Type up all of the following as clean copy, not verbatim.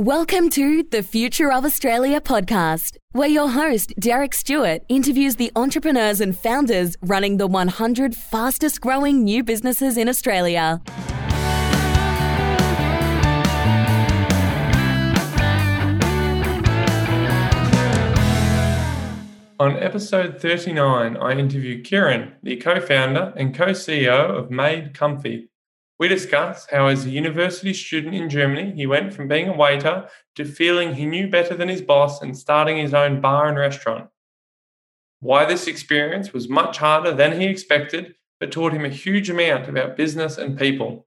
Welcome to the Future of Australia podcast, where your host, Derek Stewart, interviews the entrepreneurs and founders running the 100 fastest growing new businesses in Australia. On episode 39, I interview Kieran, the co-founder and co-CEO of MadeComfy. We discuss how as a university student in Germany, he went from being a waiter to feeling he knew better than his boss and starting his own bar and restaurant. Why this experience was much harder than he expected, but taught him a huge amount about business and people.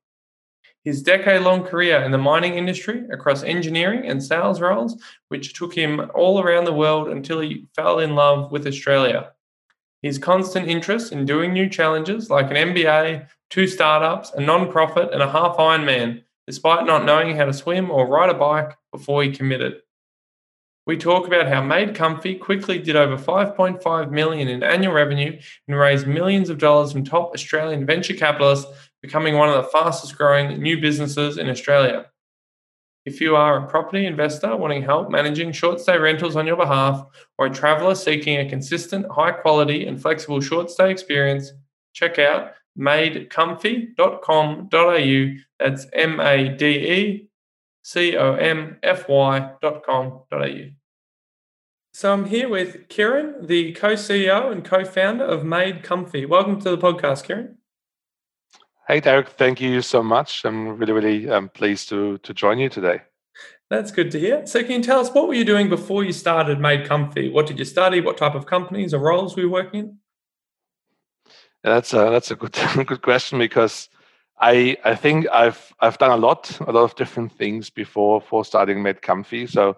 His decade-long career in the mining industry across engineering and sales roles, which took him all around the world until he fell in love with Australia. His constant interest in doing new challenges like an MBA, 2 startups, a non-profit and a half Ironman, despite not knowing how to swim or ride a bike before he committed. We talk about how MadeComfy quickly did over 5.5 million in annual revenue and raised millions of dollars from top Australian venture capitalists, becoming one of the fastest growing new businesses in Australia. If you are a property investor wanting help managing short-stay rentals on your behalf, or a traveller seeking a consistent, high-quality and flexible short-stay experience, check out madecomfy.com.au. That's madecomfy.com.au. So I'm here with Kieran, the co-CEO and co-founder of MadeComfy. Welcome to the podcast, Kieran. Hey, Derek, thank you so much. I'm really pleased to join you today. That's good to hear. So can you tell us, what were you doing before you started MadeComfy? What did you study? What type of companies or roles were you working in? Yeah, that's a good question, because I think I've done a lot of different things before starting MadeComfy. So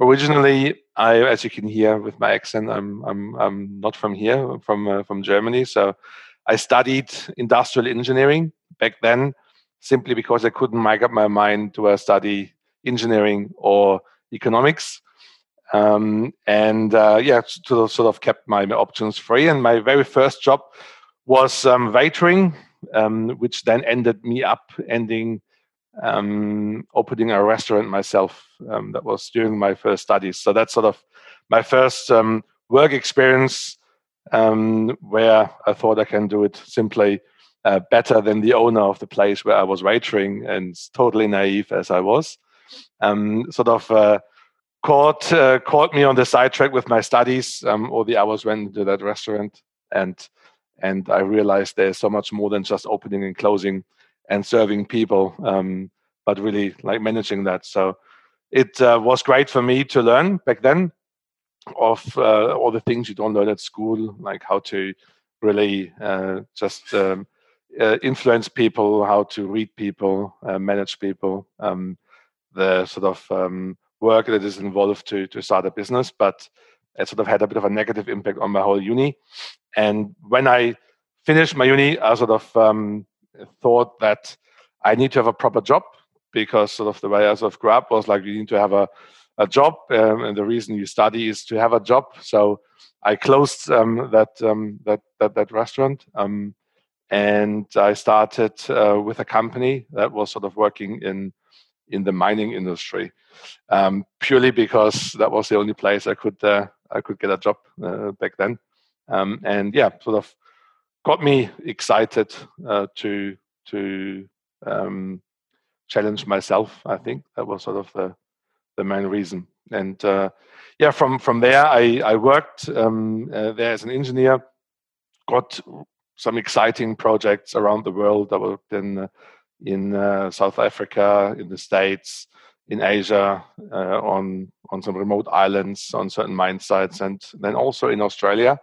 originally, I, as you can hear with my accent, I'm not from here. I'm from Germany. So I studied industrial engineering back then, simply because I couldn't make up my mind to study engineering or economics. Sort of kept my options free. And my very first job was waitering, which then opening a restaurant myself. That was during my first studies. So that's sort of my first work experience, where I thought I can do it simply better than the owner of the place where I was waitering, and totally naive as I was. Caught me on the sidetrack with my studies. All the hours went into that restaurant, and I realized there's so much more than just opening and closing and serving people, but really like managing that. So it was great for me to learn back then of all the things you don't learn at school, like how to really influence people, how to read people, manage people, the sort of work that is involved to start a business. But it sort of had a bit of a negative impact on my whole uni. And when I finished my uni, I sort of thought that I need to have a proper job, because sort of the way I sort of grew up was like, you need to have a job, and the reason you study is to have a job. So I closed that restaurant, and I started with a company that was sort of working in the mining industry, purely because that was the only place I could get a job back then, sort of got me excited to challenge myself. I think that was sort of the main reason. And from there, I worked there as an engineer, got some exciting projects around the world. I worked in South Africa, in the States, in Asia, on some remote islands, on certain mine sites, and then also in Australia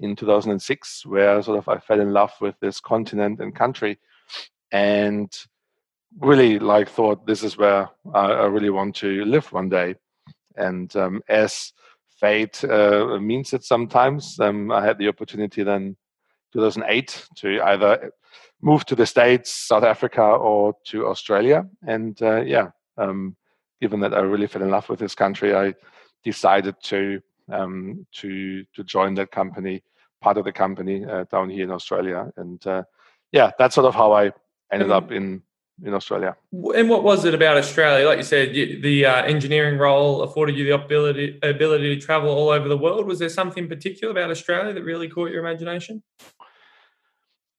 in 2006, where sort of I fell in love with this continent and country, and really like thought, this is where I really want to live one day. And as fate means it sometimes, I had the opportunity then 2008 to either move to the States, South Africa, or to Australia. And given that I really fell in love with this country, I decided to join that company, part of the company down here in Australia. And that's sort of how I ended up in in Australia. And what was it about Australia? Like you said, the engineering role afforded you the ability to travel all over the world. Was there something particular about Australia that really caught your imagination?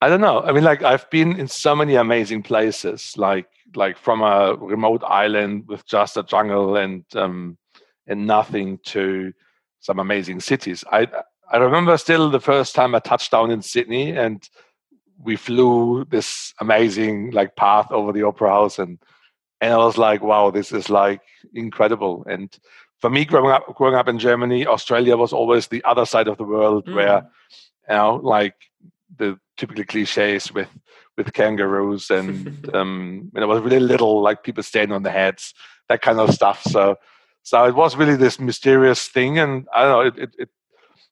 I don't know. I mean, like, I've been in so many amazing places, like from a remote island with just a jungle and nothing to some amazing cities. I remember still the first time I touched down in Sydney, and we flew this amazing path over the Opera House, and I was like, wow, this is incredible. And for me, growing up in Germany, Australia was always the other side of the world, where the typical cliches with kangaroos and when I was really little, people standing on their heads, that kind of stuff. So it was really this mysterious thing, and I don't know,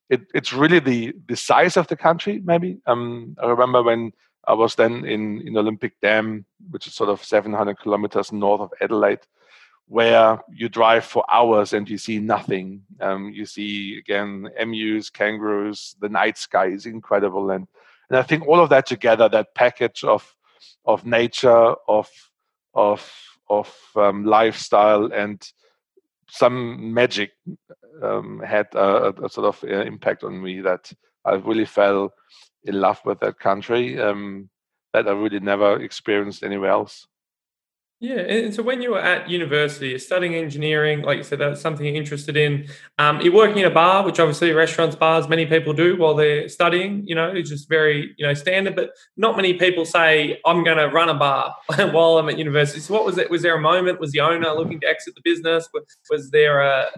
it's really the size of the country, maybe. I remember when I was then in Olympic Dam, which is sort of 700 kilometers north of Adelaide, where you drive for hours and you see nothing. You see, again, emus, kangaroos, the night sky is incredible. And I think all of that together, that package of nature, of lifestyle and some magic, had a sort of impact on me, that I really fell in love with that country, that I really never experienced anywhere else. Yeah, and so when you were at university, you're studying engineering, like you said, that's something you're interested in. You're working in a bar, which obviously restaurants, bars, many people do while they're studying, it's just very, standard, but not many people say, I'm going to run a bar while I'm at university. So what was it? Was there a moment? Was the owner looking to exit the business? Was there a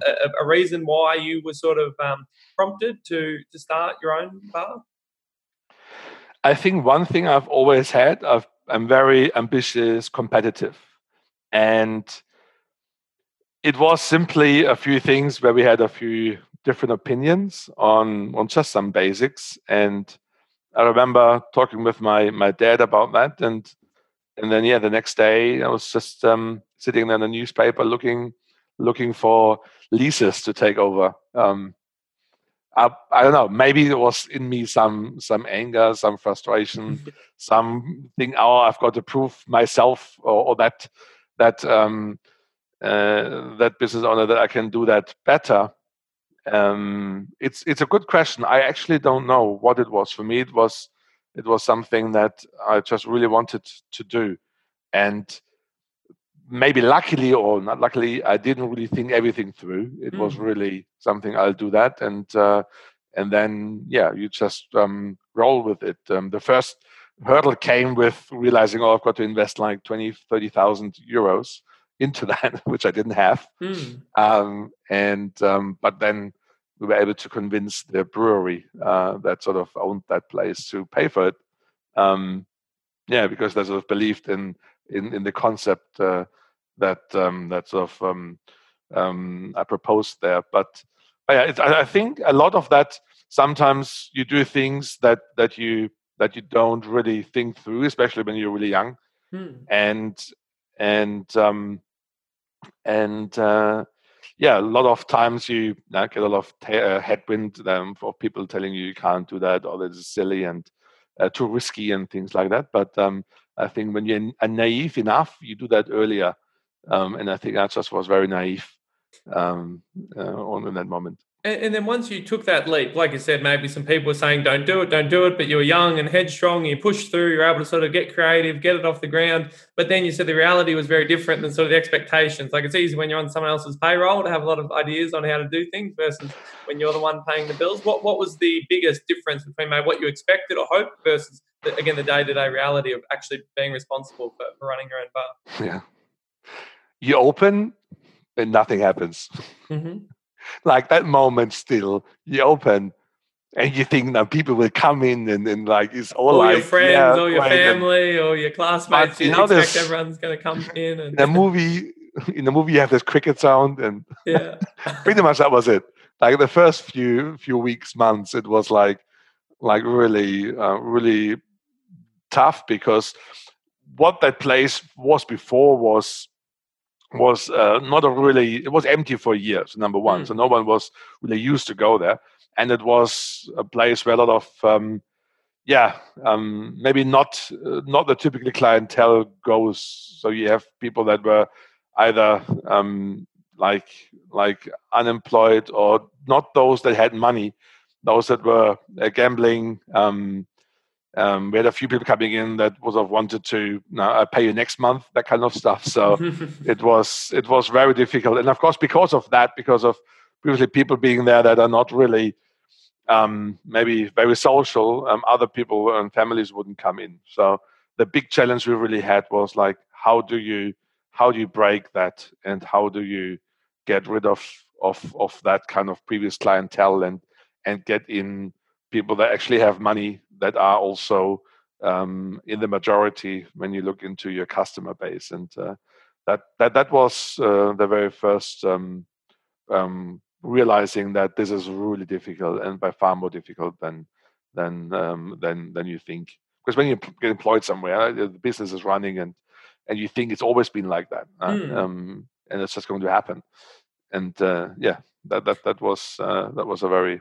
reason why you were sort of prompted to start your own bar? I think one thing I've always had, I'm very ambitious, competitive. And it was simply a few things where we had a few different opinions on just some basics. And I remember talking with my dad about that. And then, the next day I was just sitting there in the newspaper looking for leases to take over. I don't know, maybe it was in me some anger, some frustration, something, I've got to prove myself or that business owner that I can do that better. It's a good question. I actually don't know what it was. For me, it was something that I just really wanted to do. And maybe luckily or not luckily, I didn't really think everything through. It was really something, I'll do that. And then, you just roll with it. The first hurdle came with realizing, I've got to invest 20,000-30,000 euros into that, which I didn't have. But then we were able to convince the brewery that sort of owned that place to pay for it. Because they sort of believed in the concept that I proposed there. But I think a lot of that, sometimes you do things that you don't really think through, especially when you're really young. A lot of times you get a lot of headwind of people telling you can't do that, or this is silly and too risky and things like that. But I think when you're naive enough, you do that earlier. And I think that just was very naive in that moment. And then once you took that leap, like you said, maybe some people were saying, don't do it. But you were young and headstrong. You pushed through. You're able to sort of get creative, get it off the ground. But then you said the reality was very different than sort of the expectations. Like, it's easy when you're on someone else's payroll to have a lot of ideas on how to do things versus when you're the one paying the bills. What was the biggest difference between what you expected or hoped versus, again, the day-to-day reality of actually being responsible for running your own bar? Yeah. You open and nothing happens. Mm-hmm. That moment still, you open and you think now people will come in and it's all like... All your friends, all your family, all your classmates, you expect everyone's going to come in. And in the movie, you have this cricket sound and pretty much that was it. The first few weeks, months, it was really tough, because what that place was before was not a really, it was empty for years, number one. So no one was really used to go there. And it was a place where a lot of maybe not the typical clientele goes. So you have people that were either like unemployed, or not those that had money, those that were gambling. We had a few people coming in that was of wanted to, pay you next month, that kind of stuff. So it was very difficult, and of course because of previously people being there that are not really. Maybe very social, other people and families wouldn't come in. So the big challenge we really had was like, how do you break that, and how do you get rid of that kind of previous clientele and get in people that actually have money, that are also in the majority when you look into your customer base. And that was the very first realizing that this is really difficult, and by far more difficult than you think. Because when you get employed somewhere, the business is running, and you think it's always been like that, and it's just going to happen. And that was a very,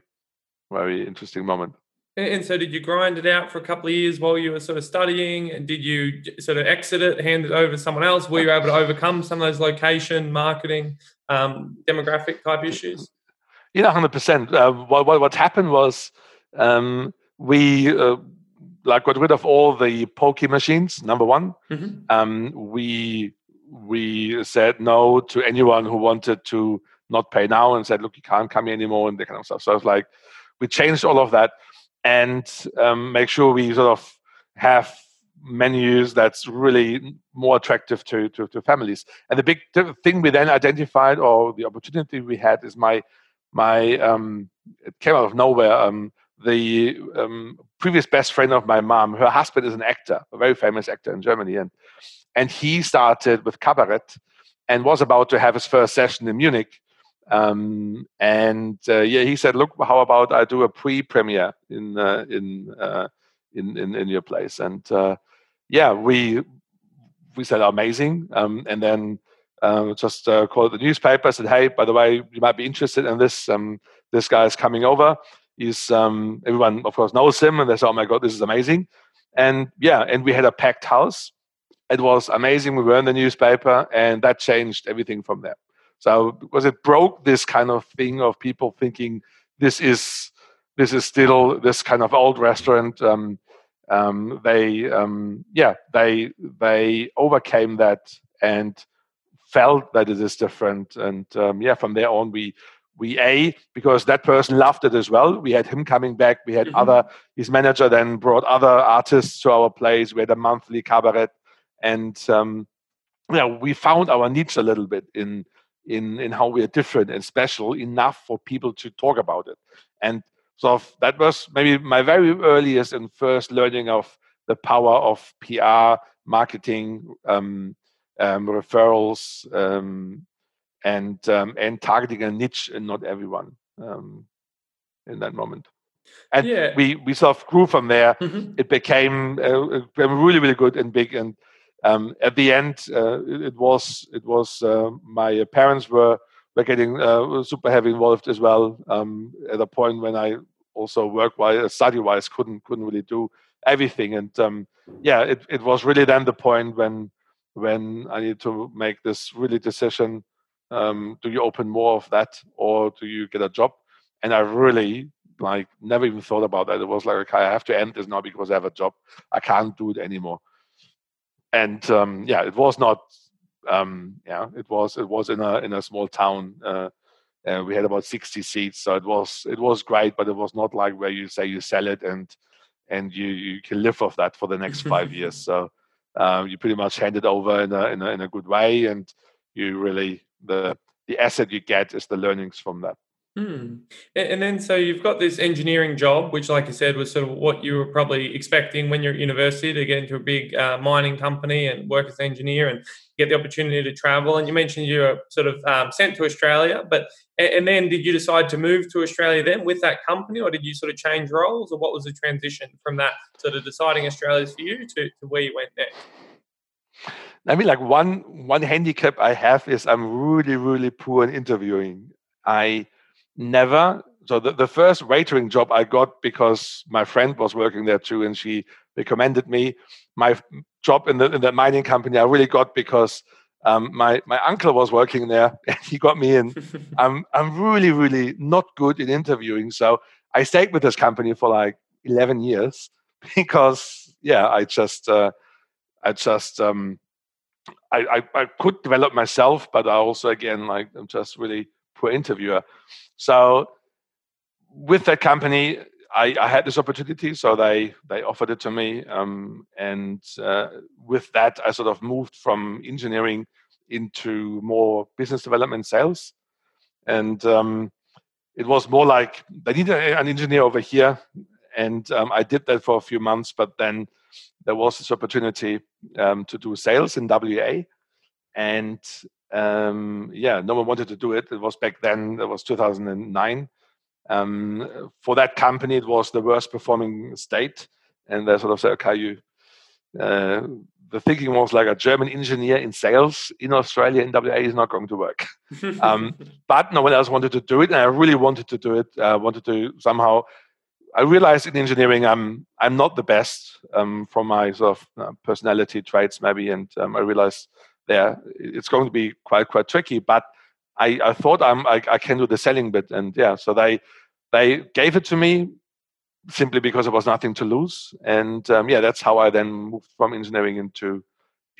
very interesting moment. And so, did you grind it out for a couple of years while you were sort of studying? And did you sort of exit it, hand it over to someone else? Were you able to overcome some of those location, marketing, demographic type issues? Yeah, 100%. What happened was we got rid of all the pokey machines. Number one, we said no to anyone who wanted to not pay now, and said, look, you can't come here anymore, and that kind of stuff. So it's like we changed all of that, and make sure we sort of have menus that's really more attractive to families. And the big thing we then identified, or the opportunity we had, is my it came out of nowhere. The previous best friend of my mom, her husband is an actor, a very famous actor in Germany, and he started with cabaret and was about to have his first session in Munich. He said, look, how about I do a pre-premiere in your place? And we said, amazing. And then just called the newspaper, said, hey, by the way, you might be interested in this. This guy is coming over. He's everyone, of course, knows him, and they said, oh my God, this is amazing. And we had a packed house. It was amazing. We were in the newspaper, and that changed everything from there. So because it broke this kind of thing of people thinking this is still this kind of old restaurant. They overcame that and felt that it is different. And from there on, we because that person loved it as well. We had him coming back. We had his manager then brought other artists to our place. We had a monthly cabaret, and we found our niche a little bit in how we are different and special enough for people to talk about it. And so that was maybe my very earliest and first learning of the power of PR, marketing, referrals, and targeting a niche and not everyone in that moment. And we sort of grew from there. It became really, really good and big. And at the end, it was my parents were getting super heavily involved as well. At a point when I also study-wise, couldn't really do everything, and it was really then the point when I need to make this really decision: do you open more of that, or do you get a job? And I really never even thought about that. It was like, okay, I have to end this now because I have a job. I can't do it anymore. And it was not. It was in a small town. We had about 60 seats, so it was great, but it was not like where you say you sell it and you can live off that for the next 5 years. So you pretty much hand it over in a good way, and you really the asset you get is the learnings from that. And then, so you've got this engineering job, which, like you said, was sort of what you were probably expecting when you're at university, to get into a big mining company and work as an engineer and get the opportunity to travel. And you mentioned you were sort of sent to Australia, but and then did you decide to move to Australia then with that company, or did you sort of change roles, or what was the transition from that sort of deciding Australia's for you to where you went next? I mean, one handicap I have is I'm really, really poor in interviewing. I never So the first waitering job I got because my friend was working there too, and she recommended me. My job in the mining company I really got because my uncle was working there, and he got me in. I'm really, really not good in interviewing, so I stayed with this company for like 11 years because I could develop myself, but I also I'm just really poor interviewer. So with that company, I had this opportunity, so they offered it to me, and with that, I sort of moved from engineering into more business development, sales, and it was more like they needed an engineer over here, and I did that for a few months. But then there was this opportunity to do sales in WA, and no one wanted to do it. It was back then. It was 2009. For that company, it was the worst performing state, and they sort of said, okay, the thinking was like a German engineer in sales in Australia in WA is not going to work. But no one else wanted to do it, and I really wanted to do it. I realized in engineering I'm not the best from my sort of personality traits maybe, and I realized there it's going to be quite tricky, but I thought I can do the selling bit, and so they gave it to me simply because there was nothing to lose, and that's how I then moved from engineering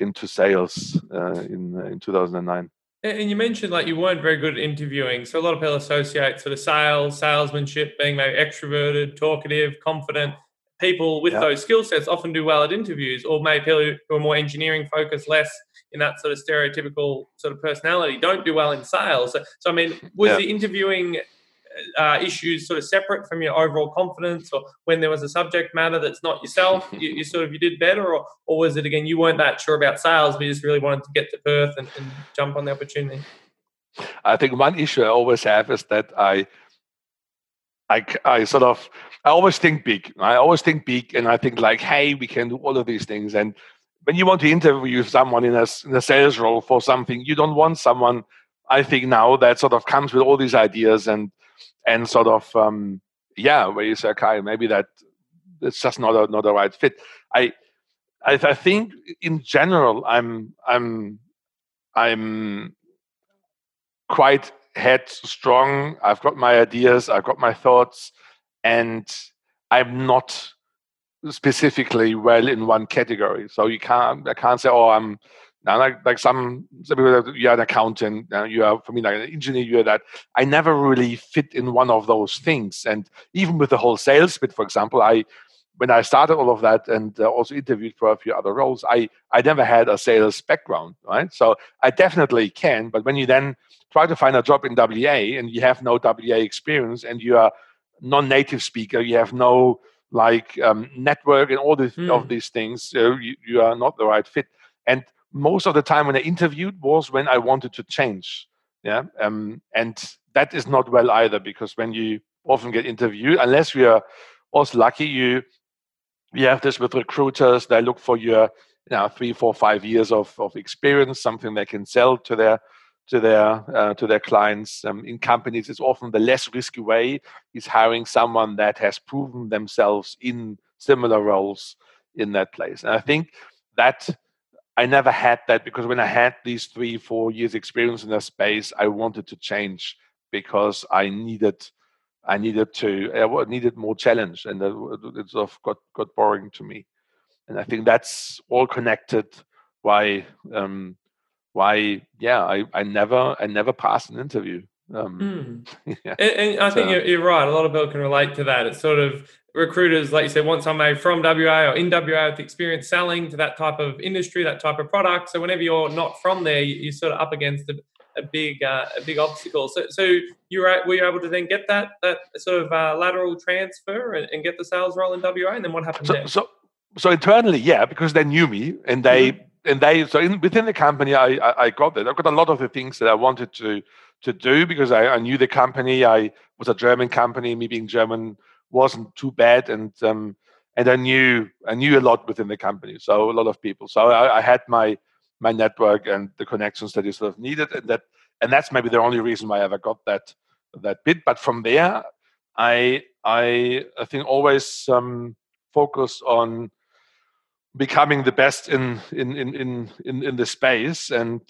into sales in 2009. And you mentioned you weren't very good at interviewing, so a lot of people associate sort of salesmanship, being maybe extroverted, talkative, confident. People with those skill sets often do well at interviews, or maybe people who are more engineering focused, less in that sort of stereotypical sort of personality, don't do well in sales. So I mean, was the interviewing issues sort of separate from your overall confidence, or when there was a subject matter that's not yourself, you did better, or was it again, you weren't that sure about sales, but you just really wanted to get to Perth and jump on the opportunity? I think one issue I always have is that I always think big. I always think big, and I think hey, we can do all of these things. And when you want to interview someone in a sales role for something, you don't want someone, I think now, that sort of comes with all these ideas and sort of, where you say, okay, maybe that it's just not a right fit. I think in general, I'm quite head strong. I've got my ideas, I've got my thoughts, and I'm not specifically well in one category. So I can't say, I'm like some people, you're an accountant, you are, for me, like an engineer, you're that. I never really fit in one of those things. And even with the whole sales bit, for example, when I started all of that and also interviewed for a few other roles, I never had a sales background, right? So I definitely can, but when you then try to find a job in WA and you have no WA experience and you are non-native speaker, you have no network and all of these things, you are not the right fit. And most of the time when I interviewed was when I wanted to change. And that is not well either, because when you often get interviewed, unless we are also lucky, you have this with recruiters. They look for your 3, 4, 5 years of experience, something they can sell to their clients. In companies, it's often the less risky way is hiring someone that has proven themselves in similar roles in that place. And I think that I never had that, because when I had these 3, 4 years experience in that space, I wanted to change because I needed more challenge, and it sort of got boring to me. And I think that's all connected why I never passed an interview. And I think you're right. A lot of people can relate to that. It's sort of recruiters, like you said, want somebody from WA or in WA with experience selling to that type of industry, that type of product. So whenever you're not from there, you're sort of up against a big obstacle. So were you able to then get that sort of lateral transfer and get the sales role in WA? And then what happened next? So internally, because they knew me, and within the company, I got that. I got a lot of the things that I wanted to do because I knew the company. I was a German company. Me being German wasn't too bad, and I knew a lot within the company. So a lot of people. So I had my network and the connections that you sort of needed, and that's maybe the only reason why I ever got that bit. But from there, I think always focused on becoming the best in the space, and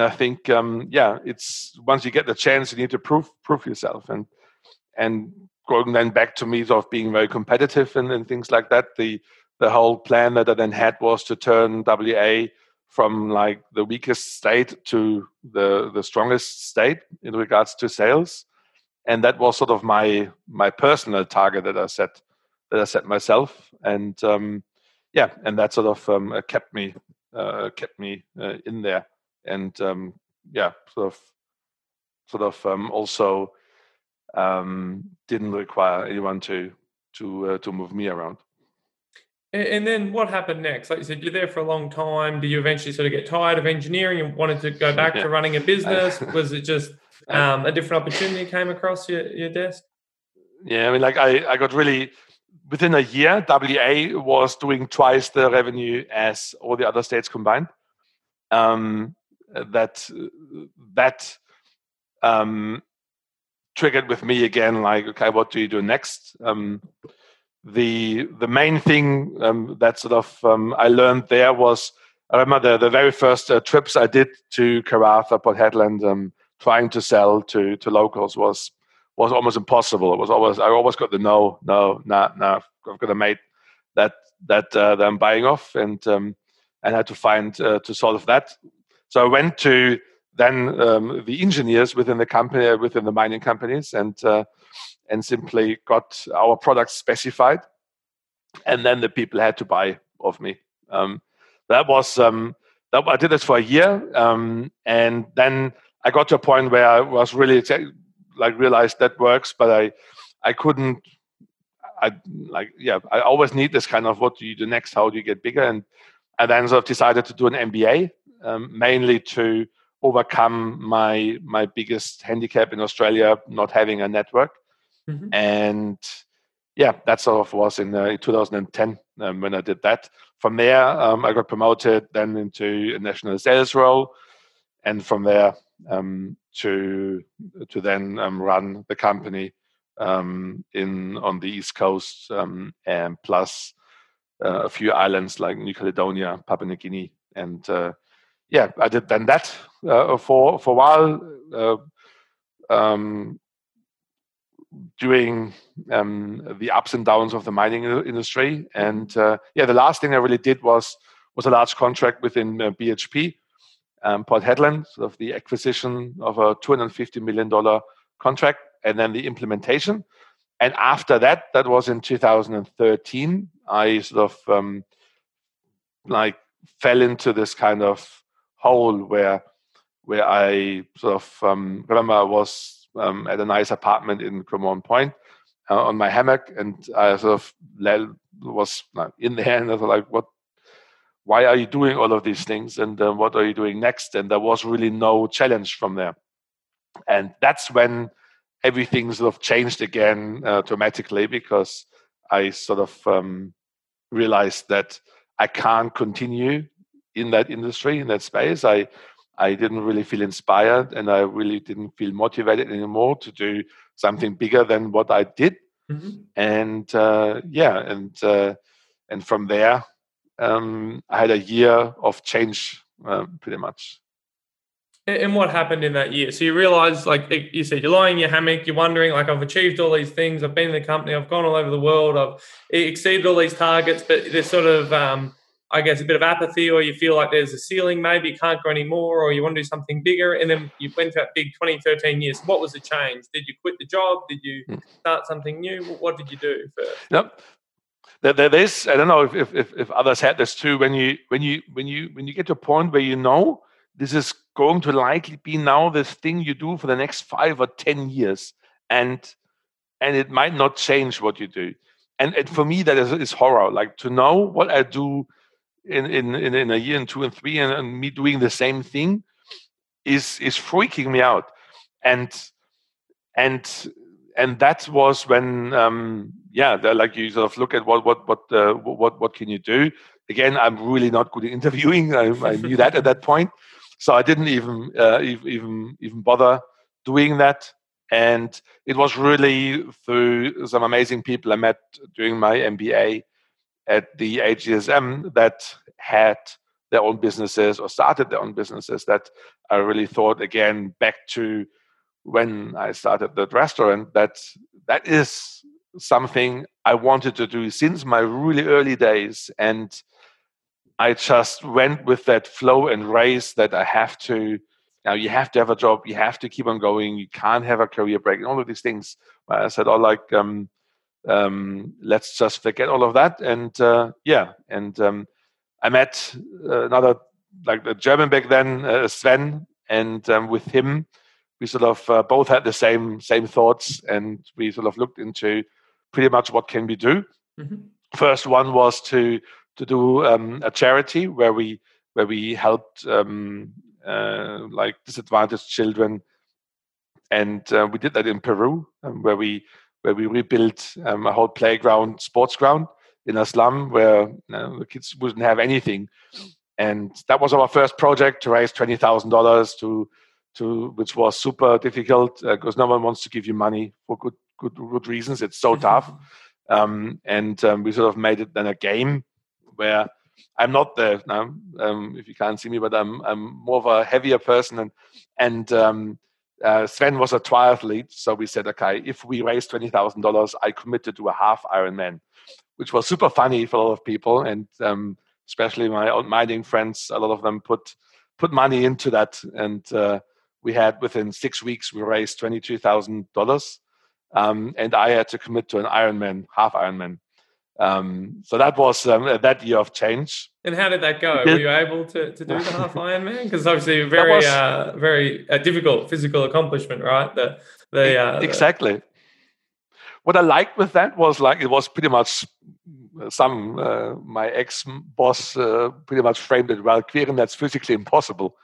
I think it's once you get the chance, you need to prove yourself, and going then back to me sort of being very competitive and things like that. The whole plan that I then had was to turn WA from like the weakest state to the strongest state in regards to sales. And that was sort of my personal target that I set myself, and that sort of kept me in there, and also didn't require anyone to move me around. And then what happened next? Like you said, you're there for a long time. Do you eventually sort of get tired of engineering and wanted to go back to running a business? Was it just a different opportunity came across your desk? Yeah, I mean, like I got really, within a year, WA was doing twice the revenue as all the other states combined. That triggered with me again, like, okay, what do you do next? The main thing that sort of I learned there was, I remember the very first trips I did to Karratha, Port Hedland, trying to sell to locals was almost impossible. It was always, I always got the no. I've got a mate that I'm buying off, and I had to find to solve that. So I went to then the engineers within the company, within the mining companies, and simply got our products specified, and then the people had to buy of me. I did this for a year, and then I got to a point where I was really realized that works, but I always need this kind of, what do you do next? How do you get bigger? And I then sort of decided to do an MBA, mainly to overcome my biggest handicap in Australia, not having a network. Mm-hmm. And that sort of was in 2010 when I did that. From there, I got promoted then into a national sales role, and from there to then run the company on the East Coast, and plus a few islands like New Caledonia, Papua New Guinea, and I did then that for a while. During the ups and downs of the mining industry, and the last thing I really did was a large contract within BHP, Port Hedland, sort of the acquisition of a $250 million contract, and then the implementation. And after that was in 2013. I sort of fell into this kind of hole where I sort of remember I was. At a nice apartment in Cremorne Point on my hammock, and I sort of was in there, and I was like, "What? Why are you doing all of these things? And what are you doing next?" And there was really no challenge from there, and that's when everything sort of changed again dramatically, because I sort of realized that I can't continue in that industry, in that space. I didn't really feel inspired, and I really didn't feel motivated anymore to do something bigger than what I did. Mm-hmm. And and from there, I had a year of change, pretty much. And what happened in that year? So you realize, like you said, you're lying in your hammock, you're wondering, like, I've achieved all these things, I've been in the company, I've gone all over the world, I've exceeded all these targets, but there's sort of... I guess a bit of apathy, or you feel like there's a ceiling, maybe you can't go anymore, or you want to do something bigger. And then you went to that big 2013 years. What was the change? Did you quit the job? Did you start something new? What did you do first? Yep. There is, I don't know if others had this too, when you get to a point where you know this is going to likely be now this thing you do for the next 5 or 10 years, and it might not change what you do. And for me, that is horror. Like, to know what I do in a year and 2 and 3, and me doing the same thing is freaking me out, and that was when you sort of look at what can you do. Again, I'm really not good at interviewing. I knew that at that point, so I didn't even bother doing that. And it was really through some amazing people I met during my MBA at the AGSM that had their own businesses or started their own businesses that I really thought, again, back to when I started that restaurant, that is something I wanted to do since my really early days. And I just went with that flow and race that I have to. Now, you have to have a job. You have to keep on going. You can't have a career break and all of these things. I said, let's just forget all of that. And I met another, the German back then, Sven. And with him, we sort of both had the same thoughts. And we sort of looked into pretty much what can we do. Mm-hmm. First one was to do a charity where we helped disadvantaged children, and we did that in Peru, where we rebuilt a whole playground, sports ground in a slum where the kids wouldn't have anything, and that was our first project to raise $20,000, to which was super difficult because no one wants to give you money for good reasons. It's so tough, and we sort of made it then a game where. I'm not there now, if you can't see me, but I'm more of a heavier person. And Sven was a triathlete. So we said, okay, if we raise $20,000, I committed to a half Ironman, which was super funny for a lot of people. And especially my old mining friends, a lot of them put money into that. And we had, within 6 weeks, we raised $22,000. And I had to commit to an Ironman, half Ironman. So that was that year of change. And how did that go? Were you able to do the half Ironman? Because obviously a very, very difficult physical accomplishment, right? Exactly. What I liked with that was it was pretty much my ex-boss pretty much framed it well, Kieran, that's physically impossible.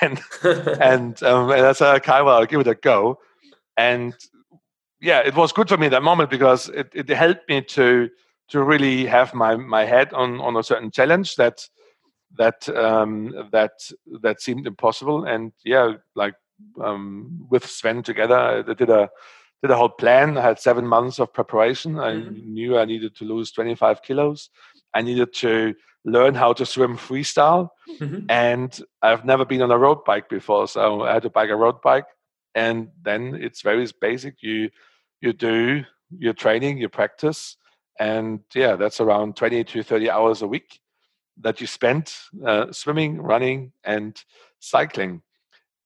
And I said, okay, well, I'll give it a go. And yeah, it was good for me that moment because it helped me to really have my head on a certain challenge that seemed impossible. And with Sven together, I did a whole plan. I had 7 months of preparation. Mm-hmm. I knew I needed to lose 25 kilos. I needed to learn how to swim freestyle. Mm-hmm. And I've never been on a road bike before, so I had to bike a road bike. And then it's very basic. You do your training, you practice. And yeah, that's around 20 to 30 hours a week that you spend swimming, running, and cycling.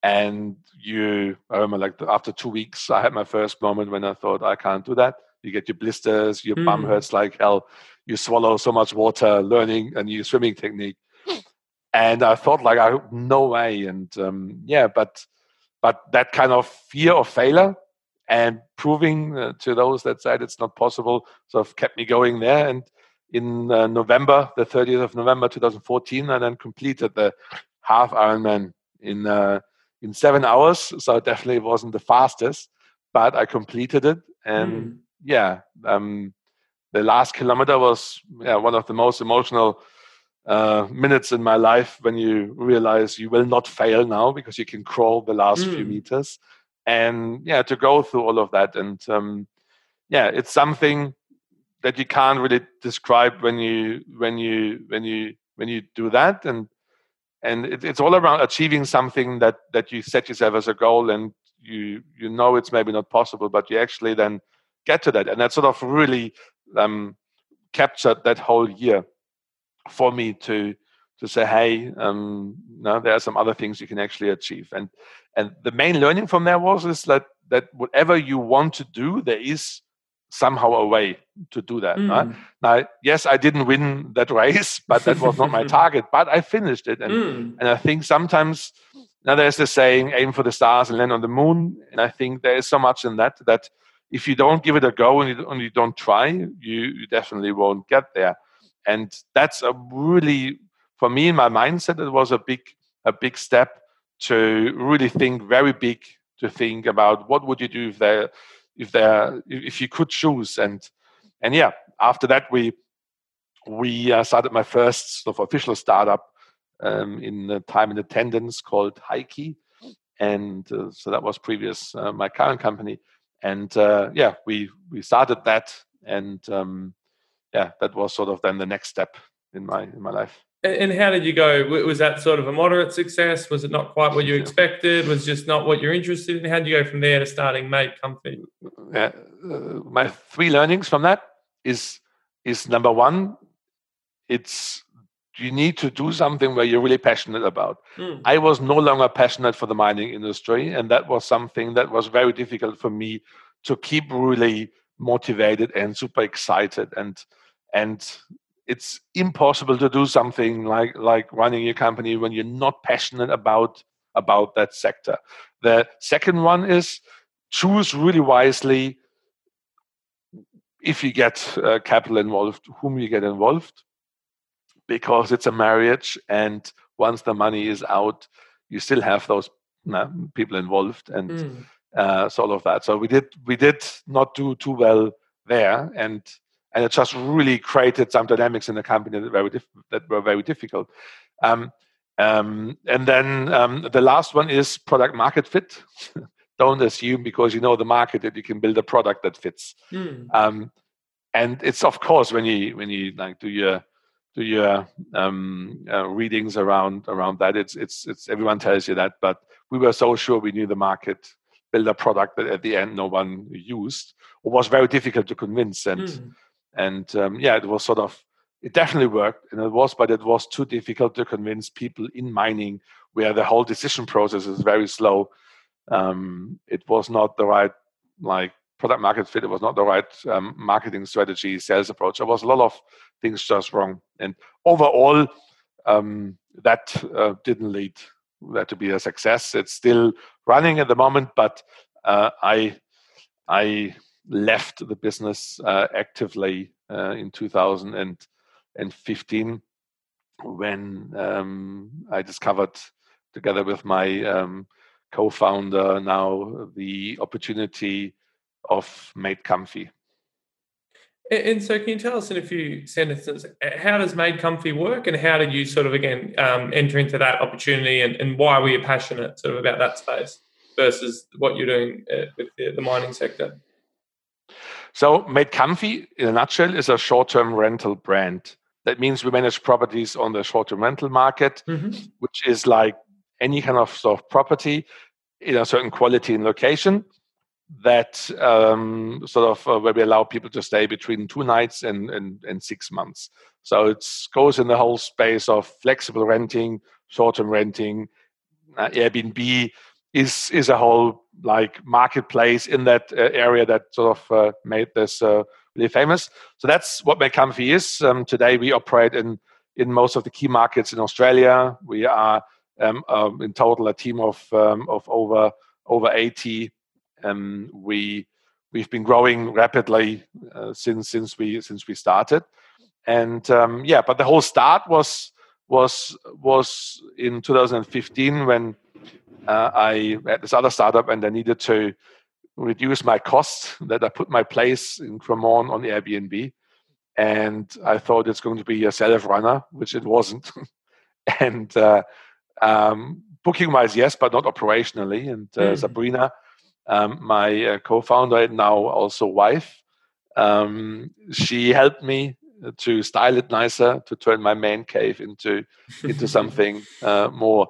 And I remember after 2 weeks, I had my first moment when I thought, I can't do that. You get your blisters, your bum hurts like hell. You swallow so much water, learning a new swimming technique. And I thought, no way. And but that kind of fear of failure and proving to those that said it's not possible sort of kept me going there. And in November, the 30th of November 2014, I then completed the half Ironman in 7 hours. So it definitely wasn't the fastest, but I completed it. And the last kilometer was one of the most emotional minutes in my life when you realize you will not fail now because you can crawl the last few meters. And to go through all of that. And it's something that you can't really describe when you do that. And it's all around achieving something that you set yourself as a goal, and you know it's maybe not possible, but you actually then get to that. And that sort of really captured that whole year for me to say, hey, no, there are some other things you can actually achieve. And the main learning from there was that whatever you want to do, there is somehow a way to do that. Right? Now, yes, I didn't win that race, but that was not my target, but I finished it. And I think sometimes, now there's the saying, aim for the stars and land on the moon. And I think there is so much in that if you don't give it a go and you don't try, you definitely won't get there. And that's a really, for me, in my mindset, it was a big step to really think very big, to think about what would you do if you could choose. And yeah, after that, we started my first sort of official startup in the time in attendance called Hikey. And so that was previous, my current company. And yeah, we started that. And yeah, that was sort of then the next step in my life. And how did you go? Was that sort of a moderate success? Was it not quite what you expected? Was just not what you're interested in? How did you go from there to starting MadeComfy? Yeah, my three learnings from that is number one, it's you need to do something where you're really passionate about. I was no longer passionate for the mining industry, and that was something that was very difficult for me to keep really motivated and super excited. And it's impossible to do something like running your company when you're not passionate about that sector. The second one is choose really wisely if you get capital involved, whom you get involved, because it's a marriage, and once the money is out, you still have those people involved and sort of that. So we did not do too well there, and it just really created some dynamics in the company that were very difficult. And then the last one is product market fit. Don't assume because you know the market that you can build a product that fits. And it's of course when you like do your readings around that. It's everyone tells you that, but we were so sure we knew the market, build a product that at the end no one used or was very difficult to convince. And yeah, it was sort of, it definitely worked, and it was too difficult to convince people in mining, where the whole decision process is very slow. It was not the right product market fit. It was not the right marketing strategy, sales approach. There was a lot of things just wrong. And overall, that didn't lead that to be a success. It's still running at the moment, but I left the business actively in 2015 when I discovered, together with my co-founder now, the opportunity of MadeComfy. And so can you tell us in a few sentences, how does MadeComfy work, and how did you sort of, again, enter into that opportunity, and why were you passionate sort of about that space versus what you're doing with the mining sector? So MadeComfy, in a nutshell, is a short-term rental brand. That means we manage properties on the short-term rental market, which is like any kind of sort of property in a certain quality and location that where we allow people to stay between 2 nights and 6 months. So it goes in the whole space of flexible renting, short-term renting. Airbnb is a whole marketplace in that area that sort of made this really famous. So that's what MadeComfy is. Today we operate in most of the key markets in Australia. We are in total a team of over 80. We've been growing rapidly since we started, and but the whole start was in 2015 when I had this other startup and I needed to reduce my costs. That I put my place in Cremorne on Airbnb, and I thought it's going to be a self-runner, which it wasn't. And booking-wise, yes, but not operationally. And Sabrina, my co-founder and now also wife, she helped me to style it nicer, to turn my man cave into something more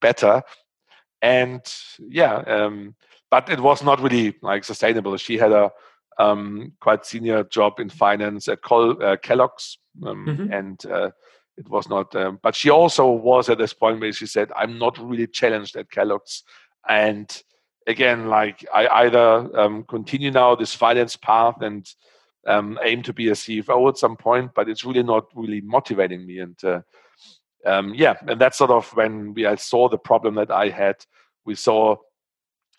better. And but it was not really sustainable. She had a quite senior job in finance at Kellogg's, and it was not. But she also was at this point where she said, "I'm not really challenged at Kellogg's." And again, I either continue now this finance path and aim to be a CFO at some point, but it's really not really motivating me. And and that's sort of when I saw the problem that I had. We saw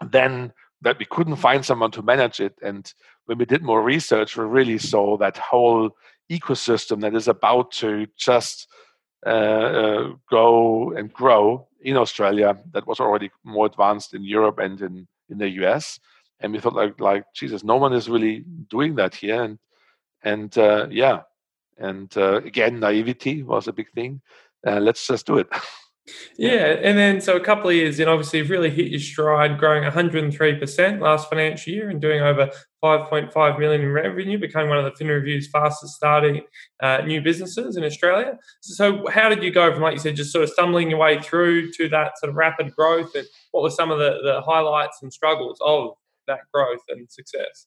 then that we couldn't find someone to manage it. And when we did more research, we really saw that whole ecosystem that is about to just go and grow in Australia, that was already more advanced in Europe and in the US. And we thought Jesus, no one is really doing that here. And again, naivety was a big thing. Let's just do it. Yeah, and then so a couple of years in, obviously you've really hit your stride, growing 103% last financial year and doing over 5.5 million in revenue, becoming one of the FinReview's fastest starting new businesses in Australia. So how did you go from, like you said, just sort of stumbling your way through to that sort of rapid growth, and what were some of the highlights and struggles of that growth and success?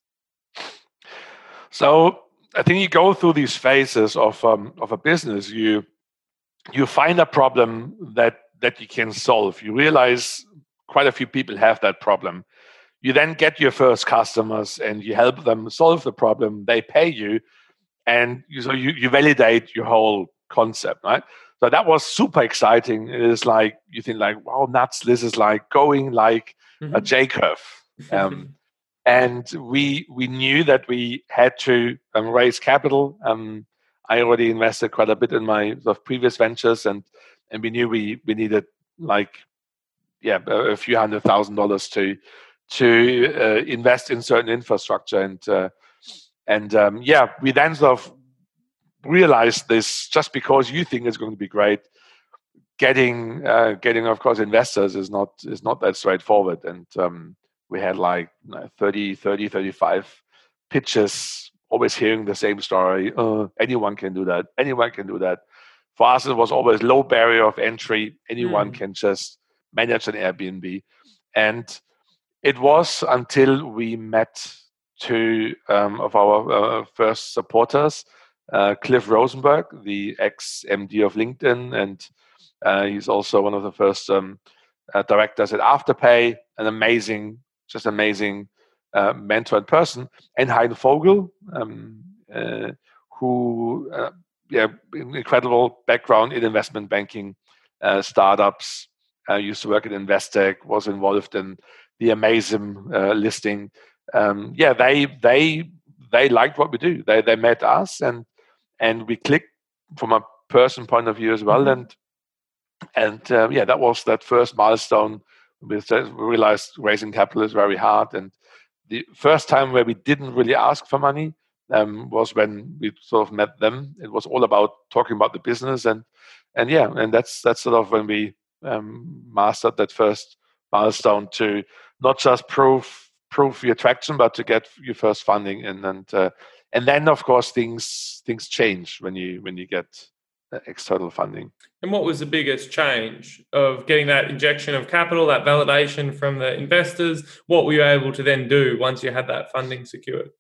So I think you go through these phases of a business. You find a problem that you can solve. You realize quite a few people have that problem. You then get your first customers and you help them solve the problem. They pay you, and you validate your whole concept, right? So that was super exciting. It is like, you think like, wow, nuts, this is like going like a J-curve. And we knew that we had to raise capital. I already invested quite a bit in my sort of previous ventures, and we knew we needed a few $100,000 to invest in certain infrastructure, and we then sort of realized this. Just because you think it's going to be great, getting of course investors is not that straightforward. And we had like 35 pitches. Always hearing the same story. Anyone can do that. Anyone can do that. For us, it was always low barrier of entry. Anyone can just manage an Airbnb. And it was until we met two of our first supporters, Cliff Rosenberg, the ex-MD of LinkedIn. And he's also one of the first directors at Afterpay, an amazing mentor in person, and Hein Vogel, who incredible background in investment banking, startups, used to work at Investec, was involved in the Amaysim listing. They liked what we do. They met us and we clicked from a person point of view as well. And that was that first milestone. We realized raising capital is very hard, and the first time where we didn't really ask for money was when we sort of met them. It was all about talking about the business, and that's sort of when we mastered that first milestone to not just prove your traction, but to get your first funding. And then of course things change when you get external funding. And what was the biggest change of getting that injection of capital, that validation from the investors? What were you able to then do once you had that funding secured?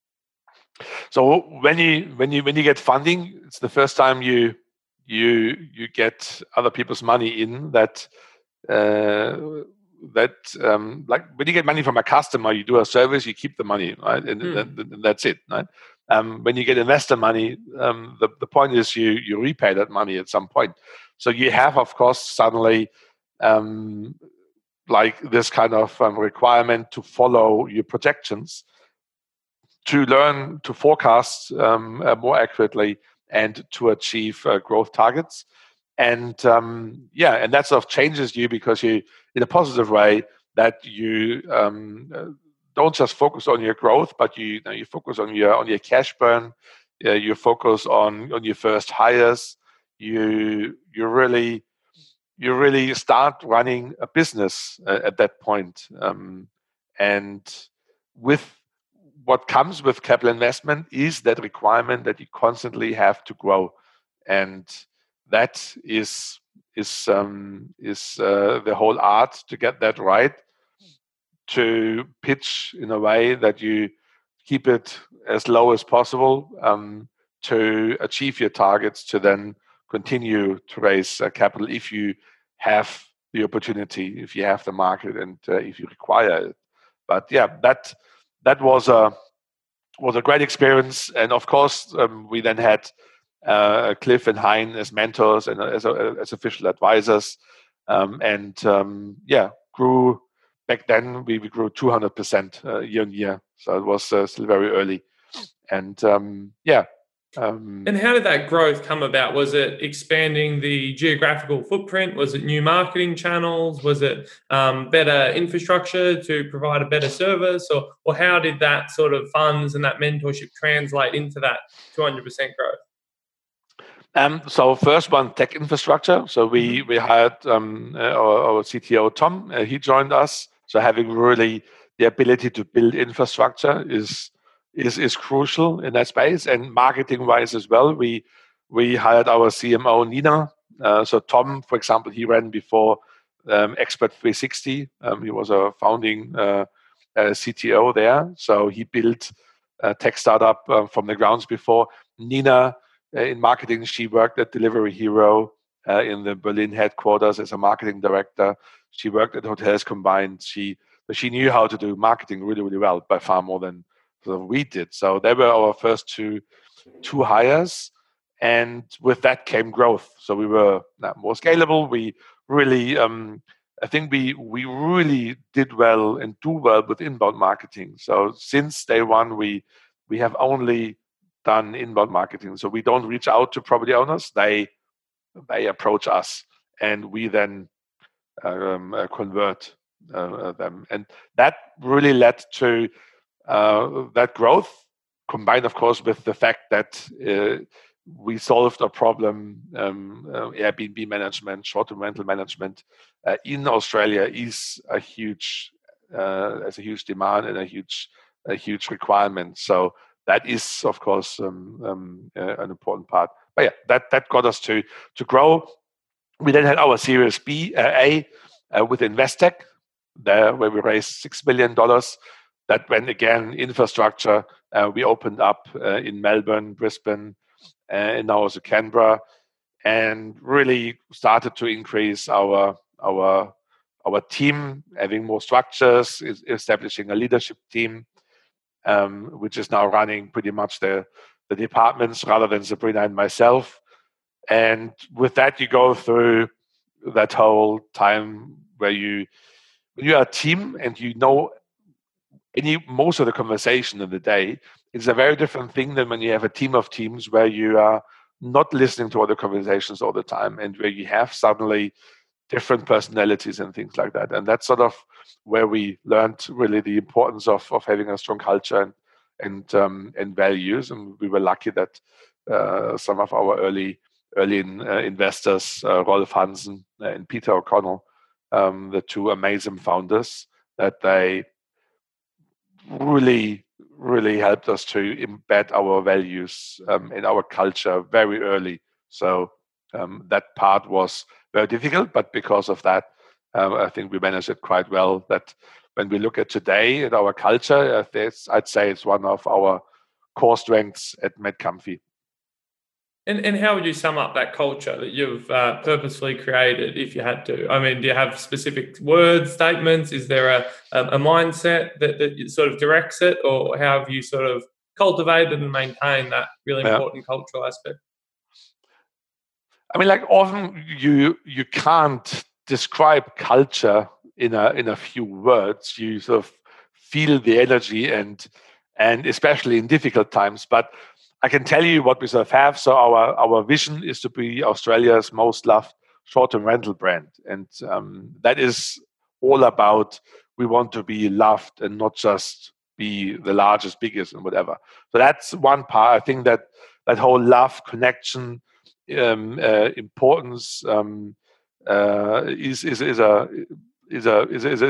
So when you get funding, it's the first time you get other people's money in that. Like when you get money from a customer, you do a service, you keep the money, right? And that's it, right? When you get investor money, the point is you repay that money at some point. So you have, of course, suddenly like this kind of requirement to follow your projections, to learn to forecast more accurately, and to achieve growth targets. And that sort of changes you, because you, in a positive way, that you don't just focus on your growth, but you focus on your cash burn. You focus on your first hires. You really start running a business at that point. And with what comes with capital investment is that requirement that you constantly have to grow, and that is the whole art to get that right, to pitch in a way that you keep it as low as possible to achieve your targets, to then continue to raise capital if you have the opportunity, if you have the market, and if you require it. But that was a great experience. And of course, we then had Cliff and Hein as mentors and as official advisors, grew. Back then we grew 200% year on year, so it was still very early. And and how did that growth come about? Was it expanding the geographical footprint? Was it new marketing channels? Was it better infrastructure to provide a better service? Or how did that sort of funds and that mentorship translate into that 200% growth? So first one, tech infrastructure. So we hired our CTO, Tom. He joined us. So having really the ability to build infrastructure is crucial in that space. And marketing-wise as well, we hired our CMO, Nina. So Tom, for example, he ran before Expert360. He was a founding CTO there. So he built a tech startup from the grounds before. Nina, in marketing, she worked at Delivery Hero in the Berlin headquarters as a marketing director. She worked at hotels combined. She knew how to do marketing really, really well, by far more than we did. So they were our first two hires. And with that came growth. So we were more scalable. We really, I think we really did well and do well with inbound marketing. So since day one, we have only done inbound marketing. So we don't reach out to property owners. They approach us and we then convert them. And that really led to that growth, combined, of course, with the fact that we solved a problem, Airbnb management, short-term rental management in Australia is a huge, as a huge demand and a huge requirement. So that is, of course, an important part. But yeah, that got us to grow. We then had our Series B, A with Investec, there where we raised $6 million. That went again infrastructure. We opened up in Melbourne, Brisbane, and now also Canberra, and really started to increase our team, having more structures, establishing a leadership team, which is now running pretty much the departments rather than Sabrina and myself. And with that, you go through that whole time where you are a team and you know most of the conversation of the day. It's a very different thing than when you have a team of teams where you are not listening to other conversations all the time and where you have suddenly different personalities and things like that. And that's sort of where we learned really the importance of having a strong culture and values. And we were lucky that some of our early investors, Rolf Hansen and Peter O'Connell, the two Amaysim founders, that they really helped us to embed our values in our culture very early. So that part was very difficult, but because of that, I think we managed it quite well. That when we look at today at our culture, I'd say it's one of our core strengths at MadeComfy. And how would you sum up that culture that you've purposefully created if you had to? I mean, do you have specific words, statements? Is there a mindset that sort of directs it? Or how have you sort of cultivated and maintained that really important cultural aspect? I mean, like often you can't describe culture in a few words. You sort of feel the energy and especially in difficult times. But I can tell you what we sort of have. So our vision is to be Australia's most loved short-term rental brand. And that is all about we want to be loved and not just be the largest, biggest and whatever. So that's one part. I think that whole love, connection, importance is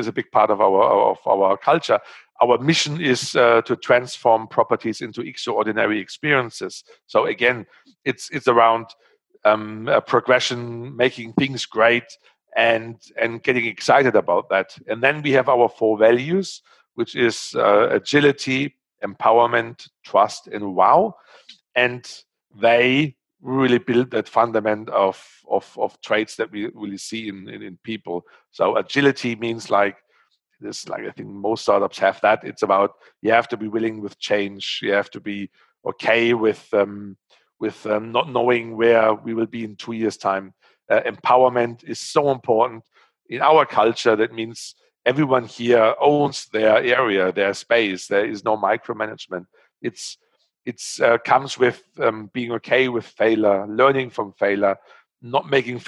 a big part of our culture. Our mission is to transform properties into extraordinary experiences. So again, it's around progression, making things great, and getting excited about that. And then we have our four values, which is agility, empowerment, trust, and wow. And they really build that fundament of traits that we really see in people. So agility means like I think most startups have that. It's about you have to be willing with change. You have to be okay with not knowing where we will be in 2 years' time. Empowerment is so important in our culture. That means everyone here owns their area, their space. There is no micromanagement. It comes with being okay with failure, learning from failure, not making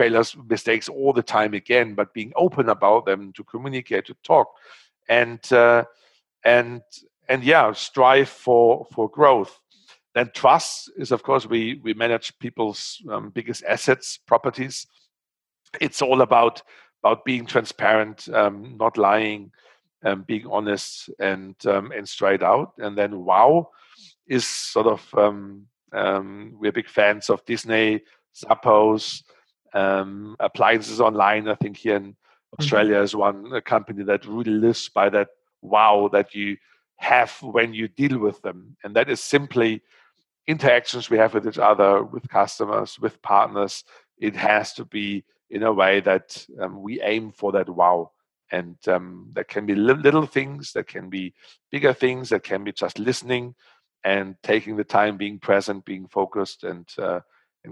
mistakes all the time again, but being open about them, to communicate, to talk, and strive for growth. Then trust is, of course, we manage people's biggest assets, properties. It's all about being transparent, not lying, being honest and straight out. And then WOW is sort of we're big fans of Disney, Zappos, appliances online. I think here in Australia is one a company that really lives by that WOW that you have when you deal with them, and that is simply interactions we have with each other, with customers, with partners. It has to be in a way that we aim for that WOW. And that can be little things, that can be bigger things, that can be just listening and taking the time, being present, being focused, and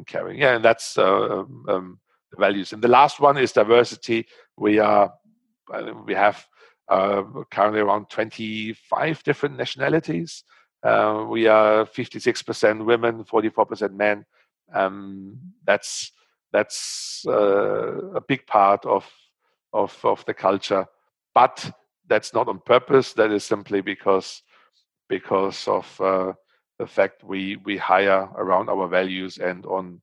caring. Yeah, and that's the values. And the last one is diversity. We have currently around 25 different nationalities. We are 56% women, 44% men. That's a big part of the culture, but that's not on purpose. That is simply because of the fact we hire around our values and on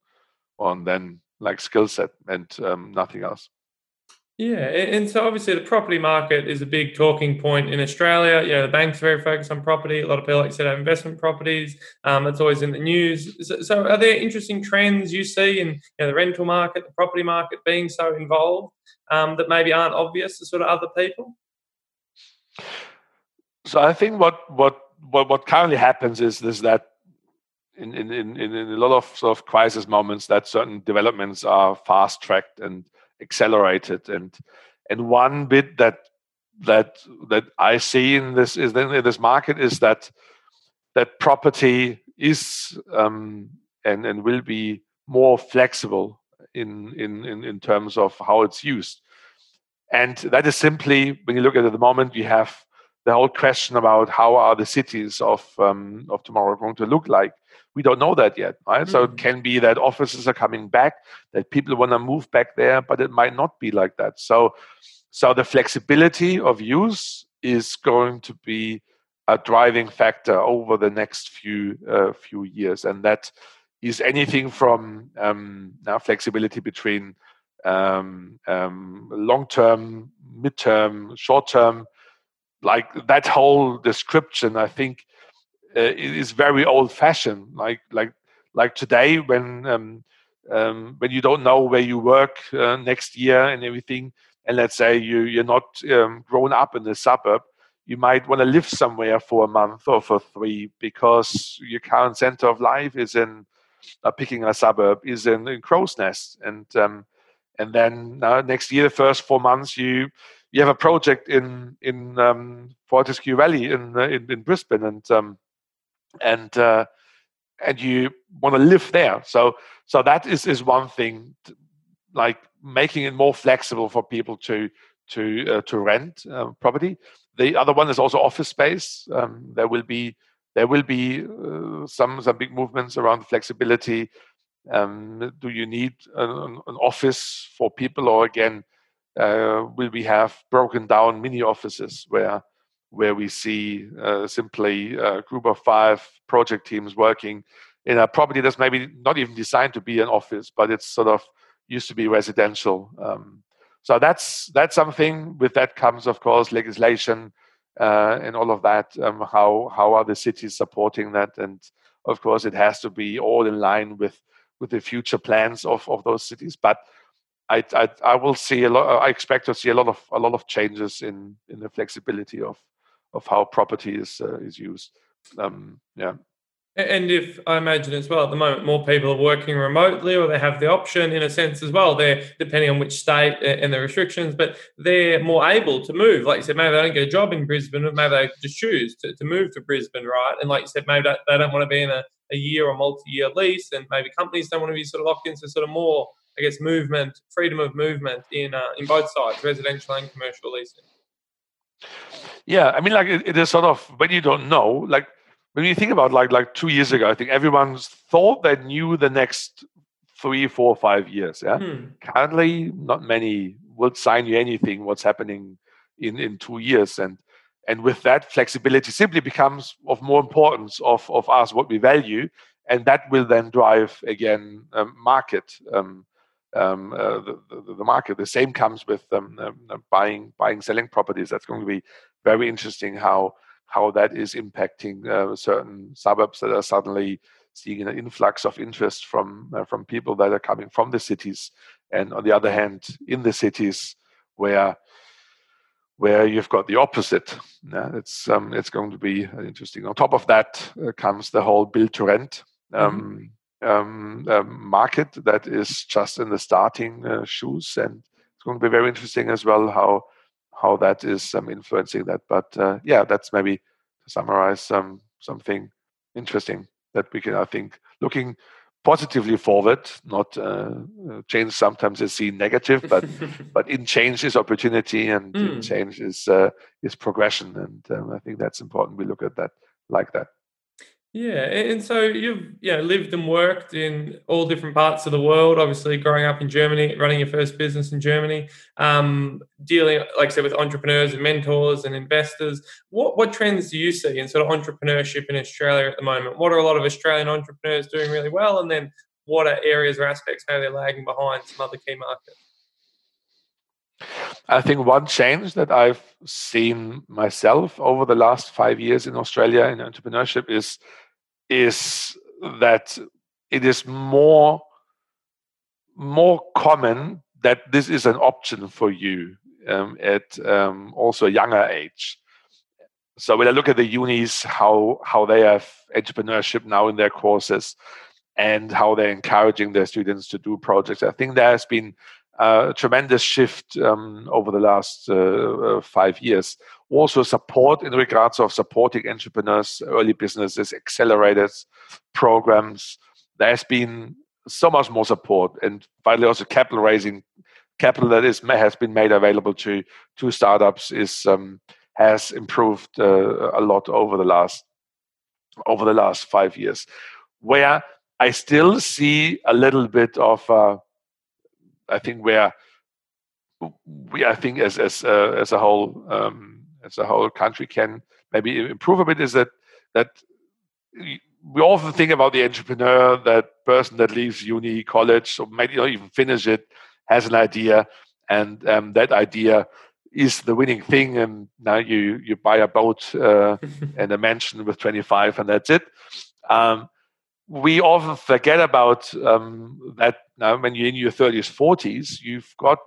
then like skill set and nothing else. Yeah, and so obviously the property market is a big talking point in Australia. You know, the banks are very focused on property. A lot of people, like you said, have investment properties. It's always in the news. So are there interesting trends you see in the rental market, the property market being so involved that maybe aren't obvious to sort of other people? So I think what currently happens is that in a lot of sort of crisis moments, that certain developments are fast-tracked and accelerated, and one bit that I see in this market is that property is and will be more flexible in terms of how it's used, and that is simply when you look at it at the moment, you have the whole question about how are the cities of tomorrow going to look like. We don't know that yet, right? Mm-hmm. So it can be that offices are coming back, that people want to move back there, but it might not be like that. So the flexibility of use is going to be a driving factor over the next few years, and that is anything from now flexibility between long-term, mid-term, short-term. Like that whole description, I think, is very old-fashioned. Like today, when you don't know where you work next year and everything, and let's say you're not grown up in the suburb, you might want to live somewhere for a month or for three because your current center of life is in picking a suburb, is in Crow's Nest, and then next year, the first 4 months you have a project in Fortescue Valley in Brisbane, and you want to live there. So that is one thing, like making it more flexible for people to rent property. The other one is also office space. There will be some big movements around flexibility. Do you need an office for people, or again? Will we have broken down mini offices where we see simply a group of 5 project teams working in a property that's maybe not even designed to be an office, but it's sort of used to be residential. So that's something. With that comes, of course, legislation and all of that. How are the cities supporting that? And of course, it has to be all in line with the future plans of those cities, but. I will see a lot. I expect to see a lot of changes in the flexibility of how property is used. Yeah. And if I imagine as well, at the moment, more people are working remotely, or they have the option in a sense as well. They're depending on which state and the restrictions, but they're more able to move. Like you said, maybe they don't get a job in Brisbane, but maybe they just choose to move to Brisbane, right? And like you said, maybe they don't want to be in a year or multi-year lease, and maybe companies don't want to be sort of locked into sort of more, I guess, movement, freedom of movement in both sides, residential and commercial leasing. Yeah, I mean, like it is sort of when you don't know. Like when you think about like 2 years ago, I think everyone thought they knew the next 3, 4, 5 years. Yeah, Currently, not many will sign you anything. What's happening in 2 years, and And with that, flexibility simply becomes of more importance of us, what we value. And that will then drive, again, the market. The same comes with buying, selling properties. That's going to be very interesting how that is impacting certain suburbs that are suddenly seeing an influx of interest from people that are coming from the cities. And on the other hand, in the cities where you've got the opposite. Yeah, it's going to be interesting. On top of that comes the whole build-to-rent market that is just in the starting shoes, and it's going to be very interesting as well how that is influencing that. But that's maybe to summarize something interesting that we can, I think, looking positively forward, not change sometimes is seen negative, but in change is opportunity, and in change is progression, and I think that's important. We look at that like that. Yeah, and so you've lived and worked in all different parts of the world. Obviously, growing up in Germany, running your first business in Germany, dealing, like I said, with entrepreneurs and mentors and investors. What trends do you see in sort of entrepreneurship in Australia at the moment? What are a lot of Australian entrepreneurs doing really well, and then what are areas or aspects maybe they're lagging behind some other key markets? I think one change that I've seen myself over the last 5 years in Australia in entrepreneurship is that it is more common that this is an option for you at also a younger age. So when I look at the unis, how they have entrepreneurship now in their courses and how they're encouraging their students to do projects, I think there has been a tremendous shift over the last 5 years. Also support in regards of supporting entrepreneurs, early businesses, accelerators, programs. There's been so much more support, and finally also capital raising. Capital that has been made available to startups has improved a lot over the last 5 years. Where I still see a little bit of I think where we, as a whole, country can maybe improve a bit is that we often think about the entrepreneur, that person that leaves uni, college, or maybe not even finish it, has an idea, and that idea is the winning thing. And now you buy a boat and a mansion with 25, and that's it. We often forget about that now. When you're in your 30s, 40s, you've got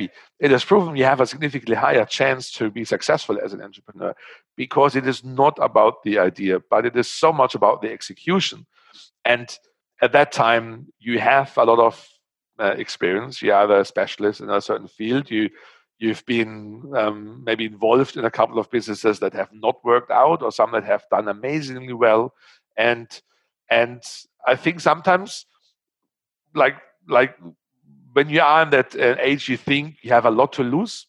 it is proven you have a significantly higher chance to be successful as an entrepreneur, because it is not about the idea, but it is so much about the execution. And at that time, you have a lot of experience. You're either a specialist in a certain field. You've been maybe involved in a couple of businesses that have not worked out, or some that have done amazingly well, and I think sometimes, like when you are in that age, you think you have a lot to lose,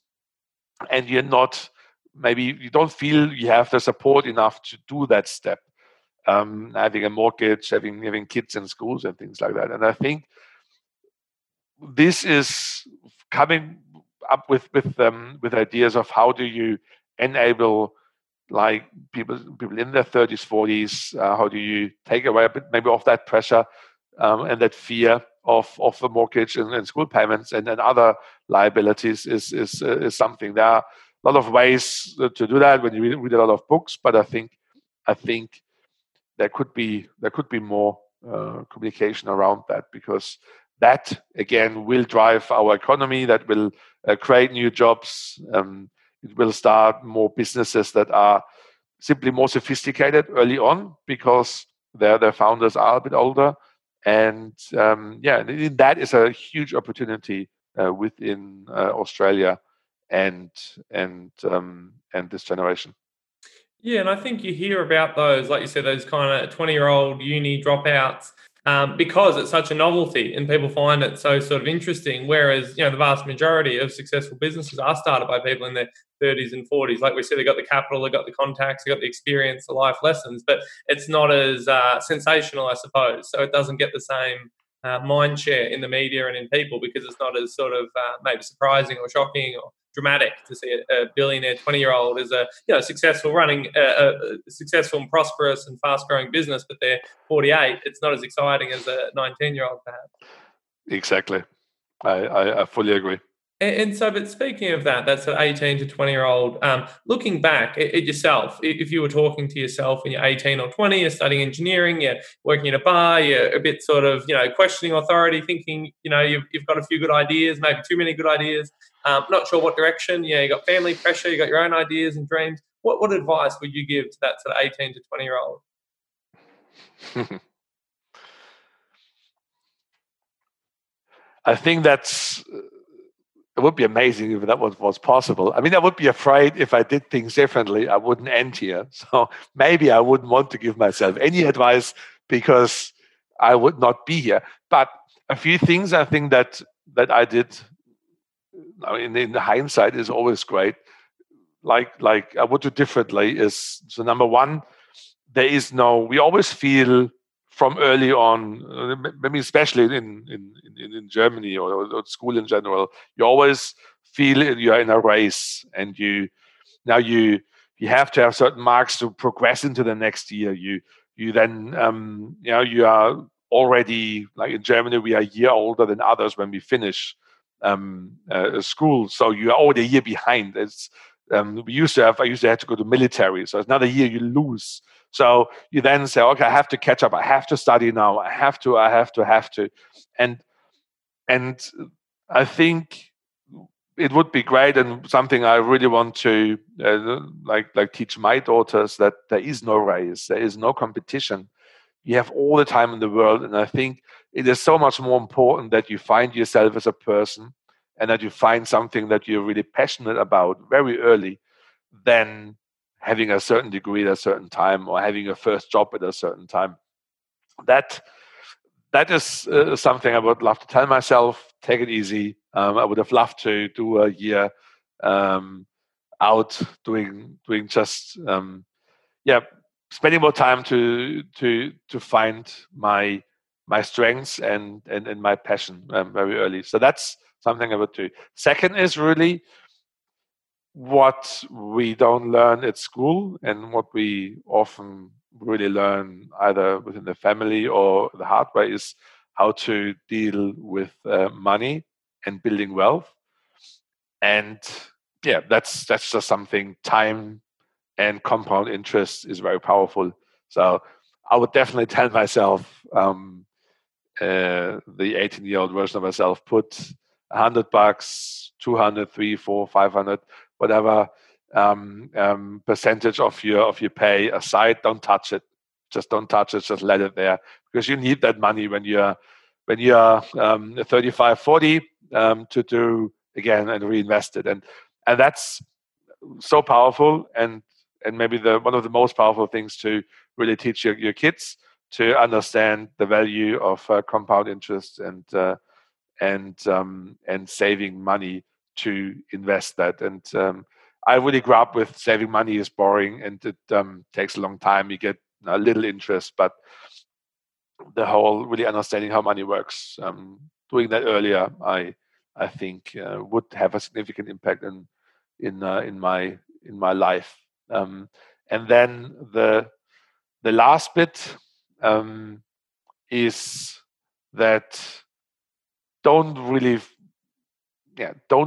and you're not. Maybe you don't feel you have the support enough to do that step. Having a mortgage, having kids in schools and things like that, and I think this is coming up with ideas of how do you enable like people in their 30s, 40s. How do you take away a bit maybe of that pressure and that fear of the mortgage and school payments and other liabilities is something. There are a lot of ways to do that when you read a lot of books, but I think there could be more communication around that, because that, again, will drive our economy. That will create new jobs. It will start more businesses that are simply more sophisticated early on, because their founders are a bit older. And that is a huge opportunity within Australia and this generation. Yeah, and I think you hear about those, like you said, those kind of 20-year-old uni dropouts, because it's such a novelty and people find it so sort of interesting. Whereas, the vast majority of successful businesses are started by people in their 30s and 40s. Like we said, they've got the capital, they've got the contacts, they've got the experience, the life lessons, but it's not as sensational, I suppose. So it doesn't get the same mind share in the media and in people, because it's not as sort of maybe surprising or shocking or dramatic to see a billionaire 20-year-old as a successful, running a successful and prosperous and fast-growing business, but they're 48. It's not as exciting as a 19-year-old perhaps. Exactly, I fully agree. And so, but speaking of that, that's an 18 to 20-year-old. Looking back at yourself, if you were talking to yourself when you're 18 or 20, you're studying engineering, you're working in a bar, you're a bit sort of, questioning authority, thinking, you've got a few good ideas, maybe too many good ideas, not sure what direction. You got family pressure, you got your own ideas and dreams. What advice would you give to that sort of 18 to 20-year-old? I think that's... It would be amazing if that was possible. I mean, I would be afraid if I did things differently, I wouldn't end here. So maybe I wouldn't want to give myself any advice because I would not be here. But a few things I think that I did, I mean, in hindsight is always great. Like I would do differently is, so number one, there is no, we always feel from early on, maybe especially in Germany or school in general, you always feel you're in a race, and you have to have certain marks to progress into the next year. You then you are already, like in Germany we are a year older than others when we finish school, so you are already a year behind. It's I used to have to go to military, so it's another year you lose. So you then say, okay, I have to catch up. I have to study now. I have to. And I think it would be great, and something I really want to like teach my daughters, that there is no race, there is no competition. You have all the time in the world, and I think it is so much more important that you find yourself as a person and that you find something that you're really passionate about very early than having a certain degree at a certain time or having a first job at a certain time. That is something I would love to tell myself. Take it easy. I would have loved to do a year out doing just spending more time to find my strengths and my passion very early. So that's something I would do. Second is really what we don't learn at school and what we often really learn either within the family or the hard way is how to deal with money and building wealth. And that's just something. Time and compound interest is very powerful. So I would definitely tell myself, the 18-year-old version of myself, put $100, $200, $300, $400, $500, whatever percentage of your pay aside. Don't touch it. Just don't touch it. Just let it there, because you need that money when you're 35, 40 to do again and reinvest it. And that's so powerful, and maybe one of the most powerful things to really teach your kids, to understand the value of compound interest and saving money to invest that. And I really grew up with saving money is boring and it takes a long time. You get a little interest, but the whole really understanding how money works, doing that earlier, I think would have a significant impact in my life. And then the last bit is that don't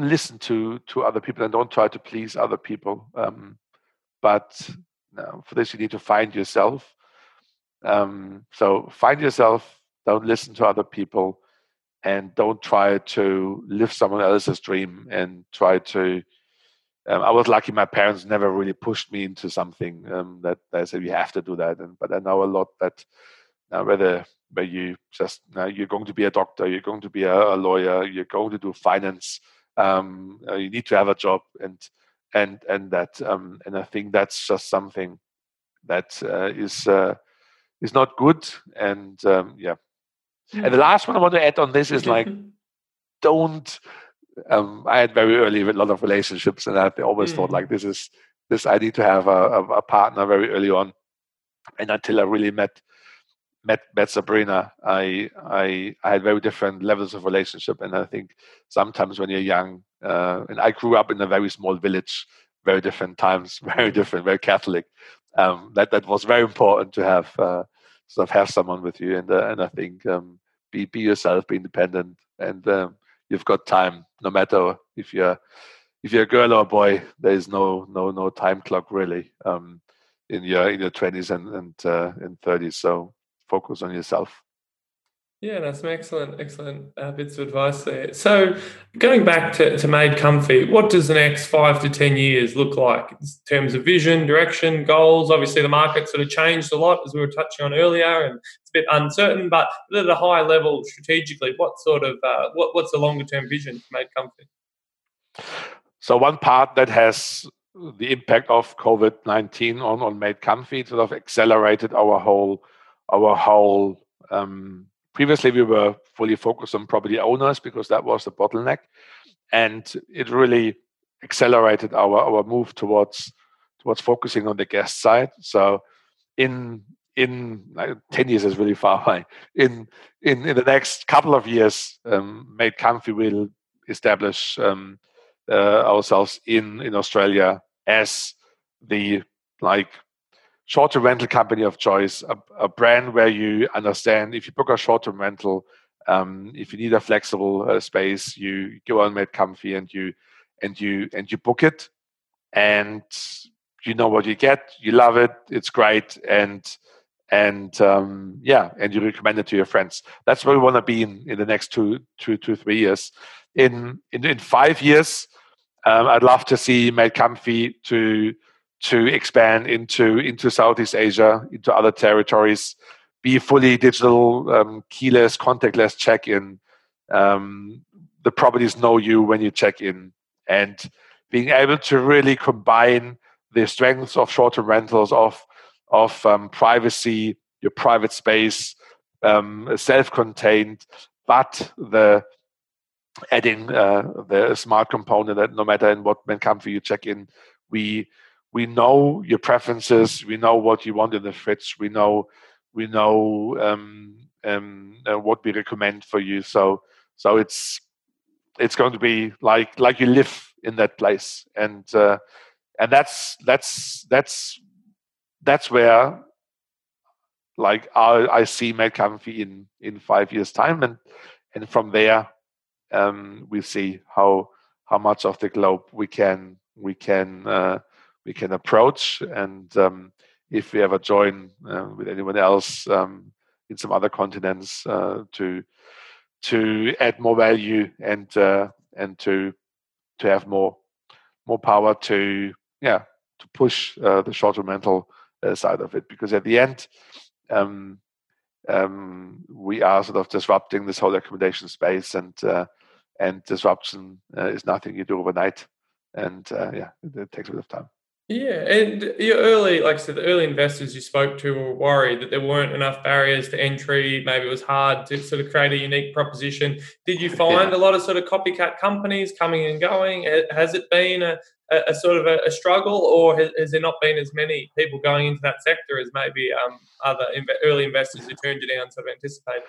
listen to other people and don't try to please other people. But for this, you need to find yourself. So find yourself, don't listen to other people, and don't try to live someone else's dream and try to... I was lucky my parents never really pushed me into something that they said, you have to do that. But I know a lot that... whether you just you're going to be a doctor, you're going to be a lawyer, you're going to do finance, you need to have a job, and that and I think that's just something that is not good. And And the last one I want to add on this is like, don't. I had very early a lot of relationships, and I always thought like this. I need to have a partner very early on, and until I really met met Sabrina, I had very different levels of relationship. And I think sometimes when you're young, and I grew up in a very small village, very different times, very Catholic. That was very important to have have someone with you. And I think be yourself, be independent, and you've got time. No matter if you're a girl or a boy, there is no time clock really in your 20s and 30s. So focus on yourself. Yeah, that's some excellent bits of advice there. So going back to MadeComfy, what does the next 5 to 10 years look like in terms of vision, direction, goals? Obviously, the market sort of changed a lot, as we were touching on earlier, and it's a bit uncertain, but at a high level strategically, what sort of what's the longer-term vision for MadeComfy? So one part that has the impact of COVID-19 on MadeComfy sort of accelerated our whole previously, we were fully focused on property owners because that was the bottleneck, and it really accelerated our move towards focusing on the guest side. So, in 10 years is really far away. In the next couple of years, MadeComfy will establish ourselves in Australia as the short-term rental company of choice, a brand where you understand if you book a short-term rental, if you need a flexible space, you go on MadeComfy and you book it, and you know what you get. You love it. It's great, and you recommend it to your friends. That's where we want to be in the next two 3 years. In 5 years, I'd love to see MadeComfy to expand into Southeast Asia, into other territories, be fully digital, keyless, contactless check-in. The properties know you when you check in. And being able to really combine the strengths of short-term rentals, of privacy, your private space, self-contained, but adding the smart component that no matter in what MadeComfy you check in, we know your preferences. We know what you want in the fridge. We know what we recommend for you. So it's going to be like you live in that place, and that's where I see MadeComfy in 5 years' time, and from there we see how much of the globe we can approach, and if we ever join with anyone else in some other continents to add more value and to have more power to push the short-term rental side of it, because at the end we are sort of disrupting this whole accommodation space, and disruption is nothing you do overnight, and it takes a bit of time. Yeah, and the early investors you spoke to were worried that there weren't enough barriers to entry. Maybe it was hard to sort of create a unique proposition. Did you find a lot of sort of copycat companies coming and going? Has it been a sort of a struggle, or has there not been as many people going into that sector as maybe other early investors who turned you down sort of anticipated?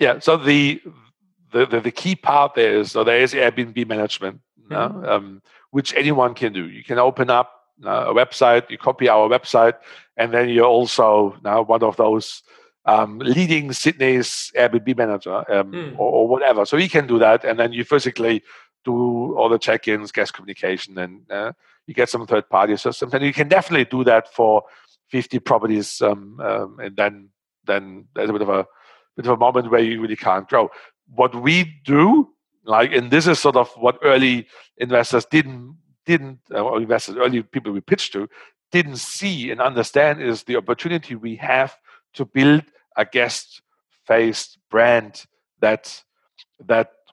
Yeah, so the key part there is, so there is Airbnb management. Mm-hmm. Which anyone can do. You can open up a website, you copy our website, and then you're also now one of those leading Sydney's Airbnb manager or whatever. So you can do that, and then you physically do all the check-ins, guest communication, and you get some third-party systems. And you can definitely do that for 50 properties, and then there's a bit of a moment where you really can't grow. What we do, and this is sort of what early investors early people we pitched to didn't see and understand, is the opportunity we have to build a guest-faced brand that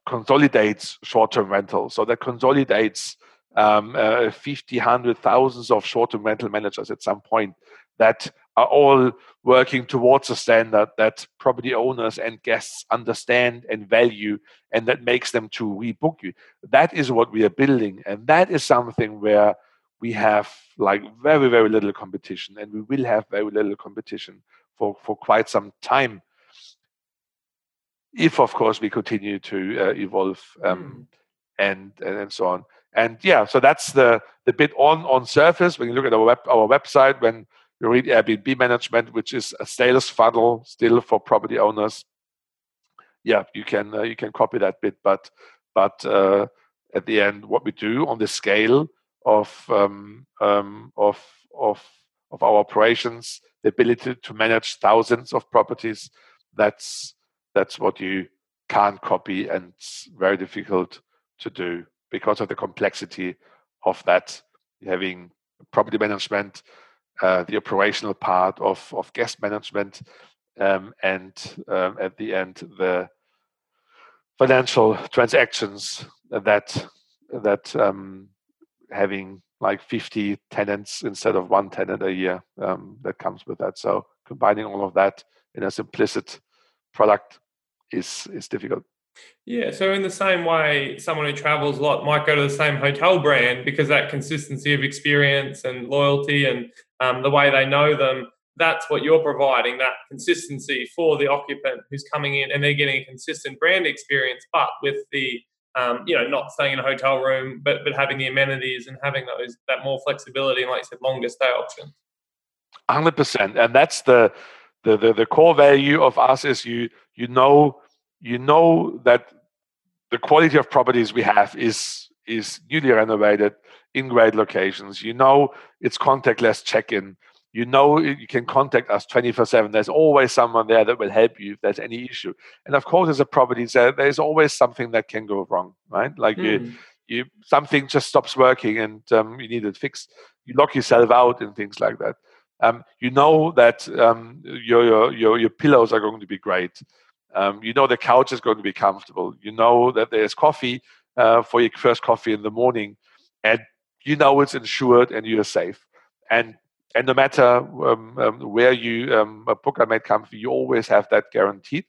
consolidates short-term rentals. So that consolidates 50, 100, thousands of short-term rental managers at some point that are all working towards a standard that property owners and guests understand and value, and that makes them to rebook you. That is what we are building, and that is something where we have very, very little competition, and we will have very little competition for quite some time, if of course we continue to evolve and so on. And yeah, so that's the bit on surface. When you look at our website, when you read Airbnb management, which is a sales funnel still for property owners, yeah, you can copy that bit, but at the end, what we do on the scale of our operations, the ability to manage thousands of properties, that's what you can't copy, and it's very difficult to do because of the complexity of that. Having property management, the operational part of guest management, and at the end the financial transactions that having like 50 tenants instead of one tenant a year that comes with that. So combining all of that in a simplistic product is difficult. Yeah, so in the same way, someone who travels a lot might go to the same hotel brand because that consistency of experience and loyalty and the way they know them, that's what you're providing, that consistency for the occupant who's coming in, and they're getting a consistent brand experience, but with the, not staying in a hotel room, but having the amenities and having that more flexibility and, like you said, longer stay options. 100%. And that's the core value of us is you know that the quality of properties we have is newly renovated in great locations. You know it's contactless check-in. You know you can contact us 24/7. There's always someone there that will help you if there's any issue. And of course, as a property, there's always something that can go wrong, right? Like you something just stops working and you need it fixed. You lock yourself out and things like that. You know that your pillows are going to be great. You know the couch is going to be comfortable. You know that there's coffee for your first coffee in the morning, and you know it's insured and you're safe. And no matter where you book at MadeComfy, you always have that guaranteed.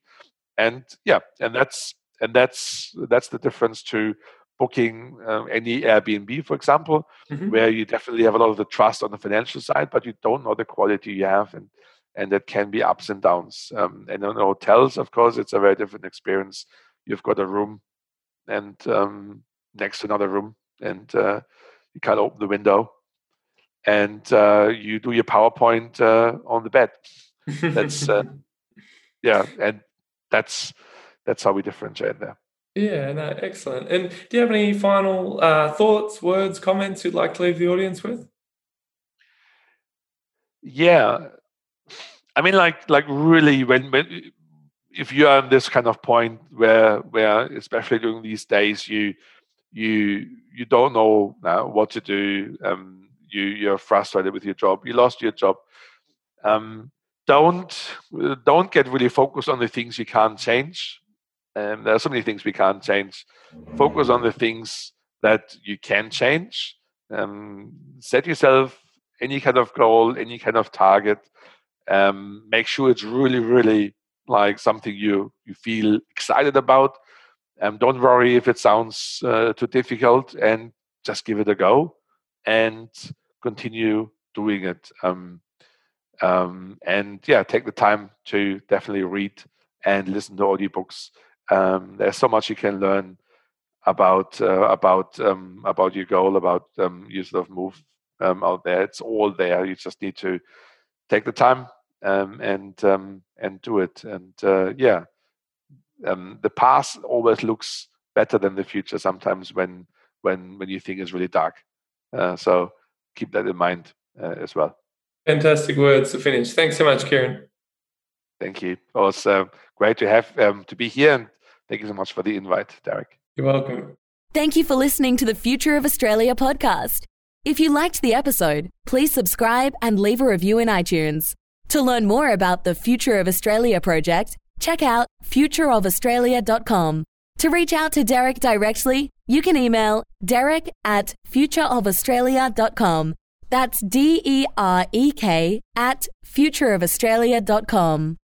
And yeah, and that's the difference to booking any Airbnb, for example, where you definitely have a lot of the trust on the financial side, but you don't know the quality you have, and that can be ups and downs. And on hotels, of course, it's a very different experience. You've got a room and next to another room, and you can't open the window, and you do your PowerPoint on the bed. That's and that's how we differentiate there. Yeah, no, excellent. And do you have any final thoughts, words, comments you'd like to leave the audience with? Yeah, I mean, like really, when if you are in this kind of point where especially during these days you don't know what to do, you're frustrated with your job, you lost your job. Don't get really focused on the things you can't change. And there are so many things we can't change. Focus on the things that you can change. Set yourself any kind of goal, any kind of target. Make sure it's really, really like something you feel excited about. Don't worry if it sounds too difficult, and just give it a go and continue doing it. Take the time to definitely read and listen to audiobooks. There's so much you can learn about your goal, about your sort of move out there. It's all there. You just need to take the time and do it. And the past always looks better than the future sometimes when you think it's really dark. So keep that in mind as well. Fantastic words to finish. Thanks so much, Kieran. Thank you. It was great to have to be here, and thank you so much for the invite, Derek. You're welcome. Thank you for listening to the Future of Australia podcast. If you liked the episode, please subscribe and leave a review in iTunes. To learn more about the Future of Australia project, check out futureofaustralia.com. To reach out to Derek directly, you can email derek@futureofaustralia.com. That's DEREK@futureofaustralia.com.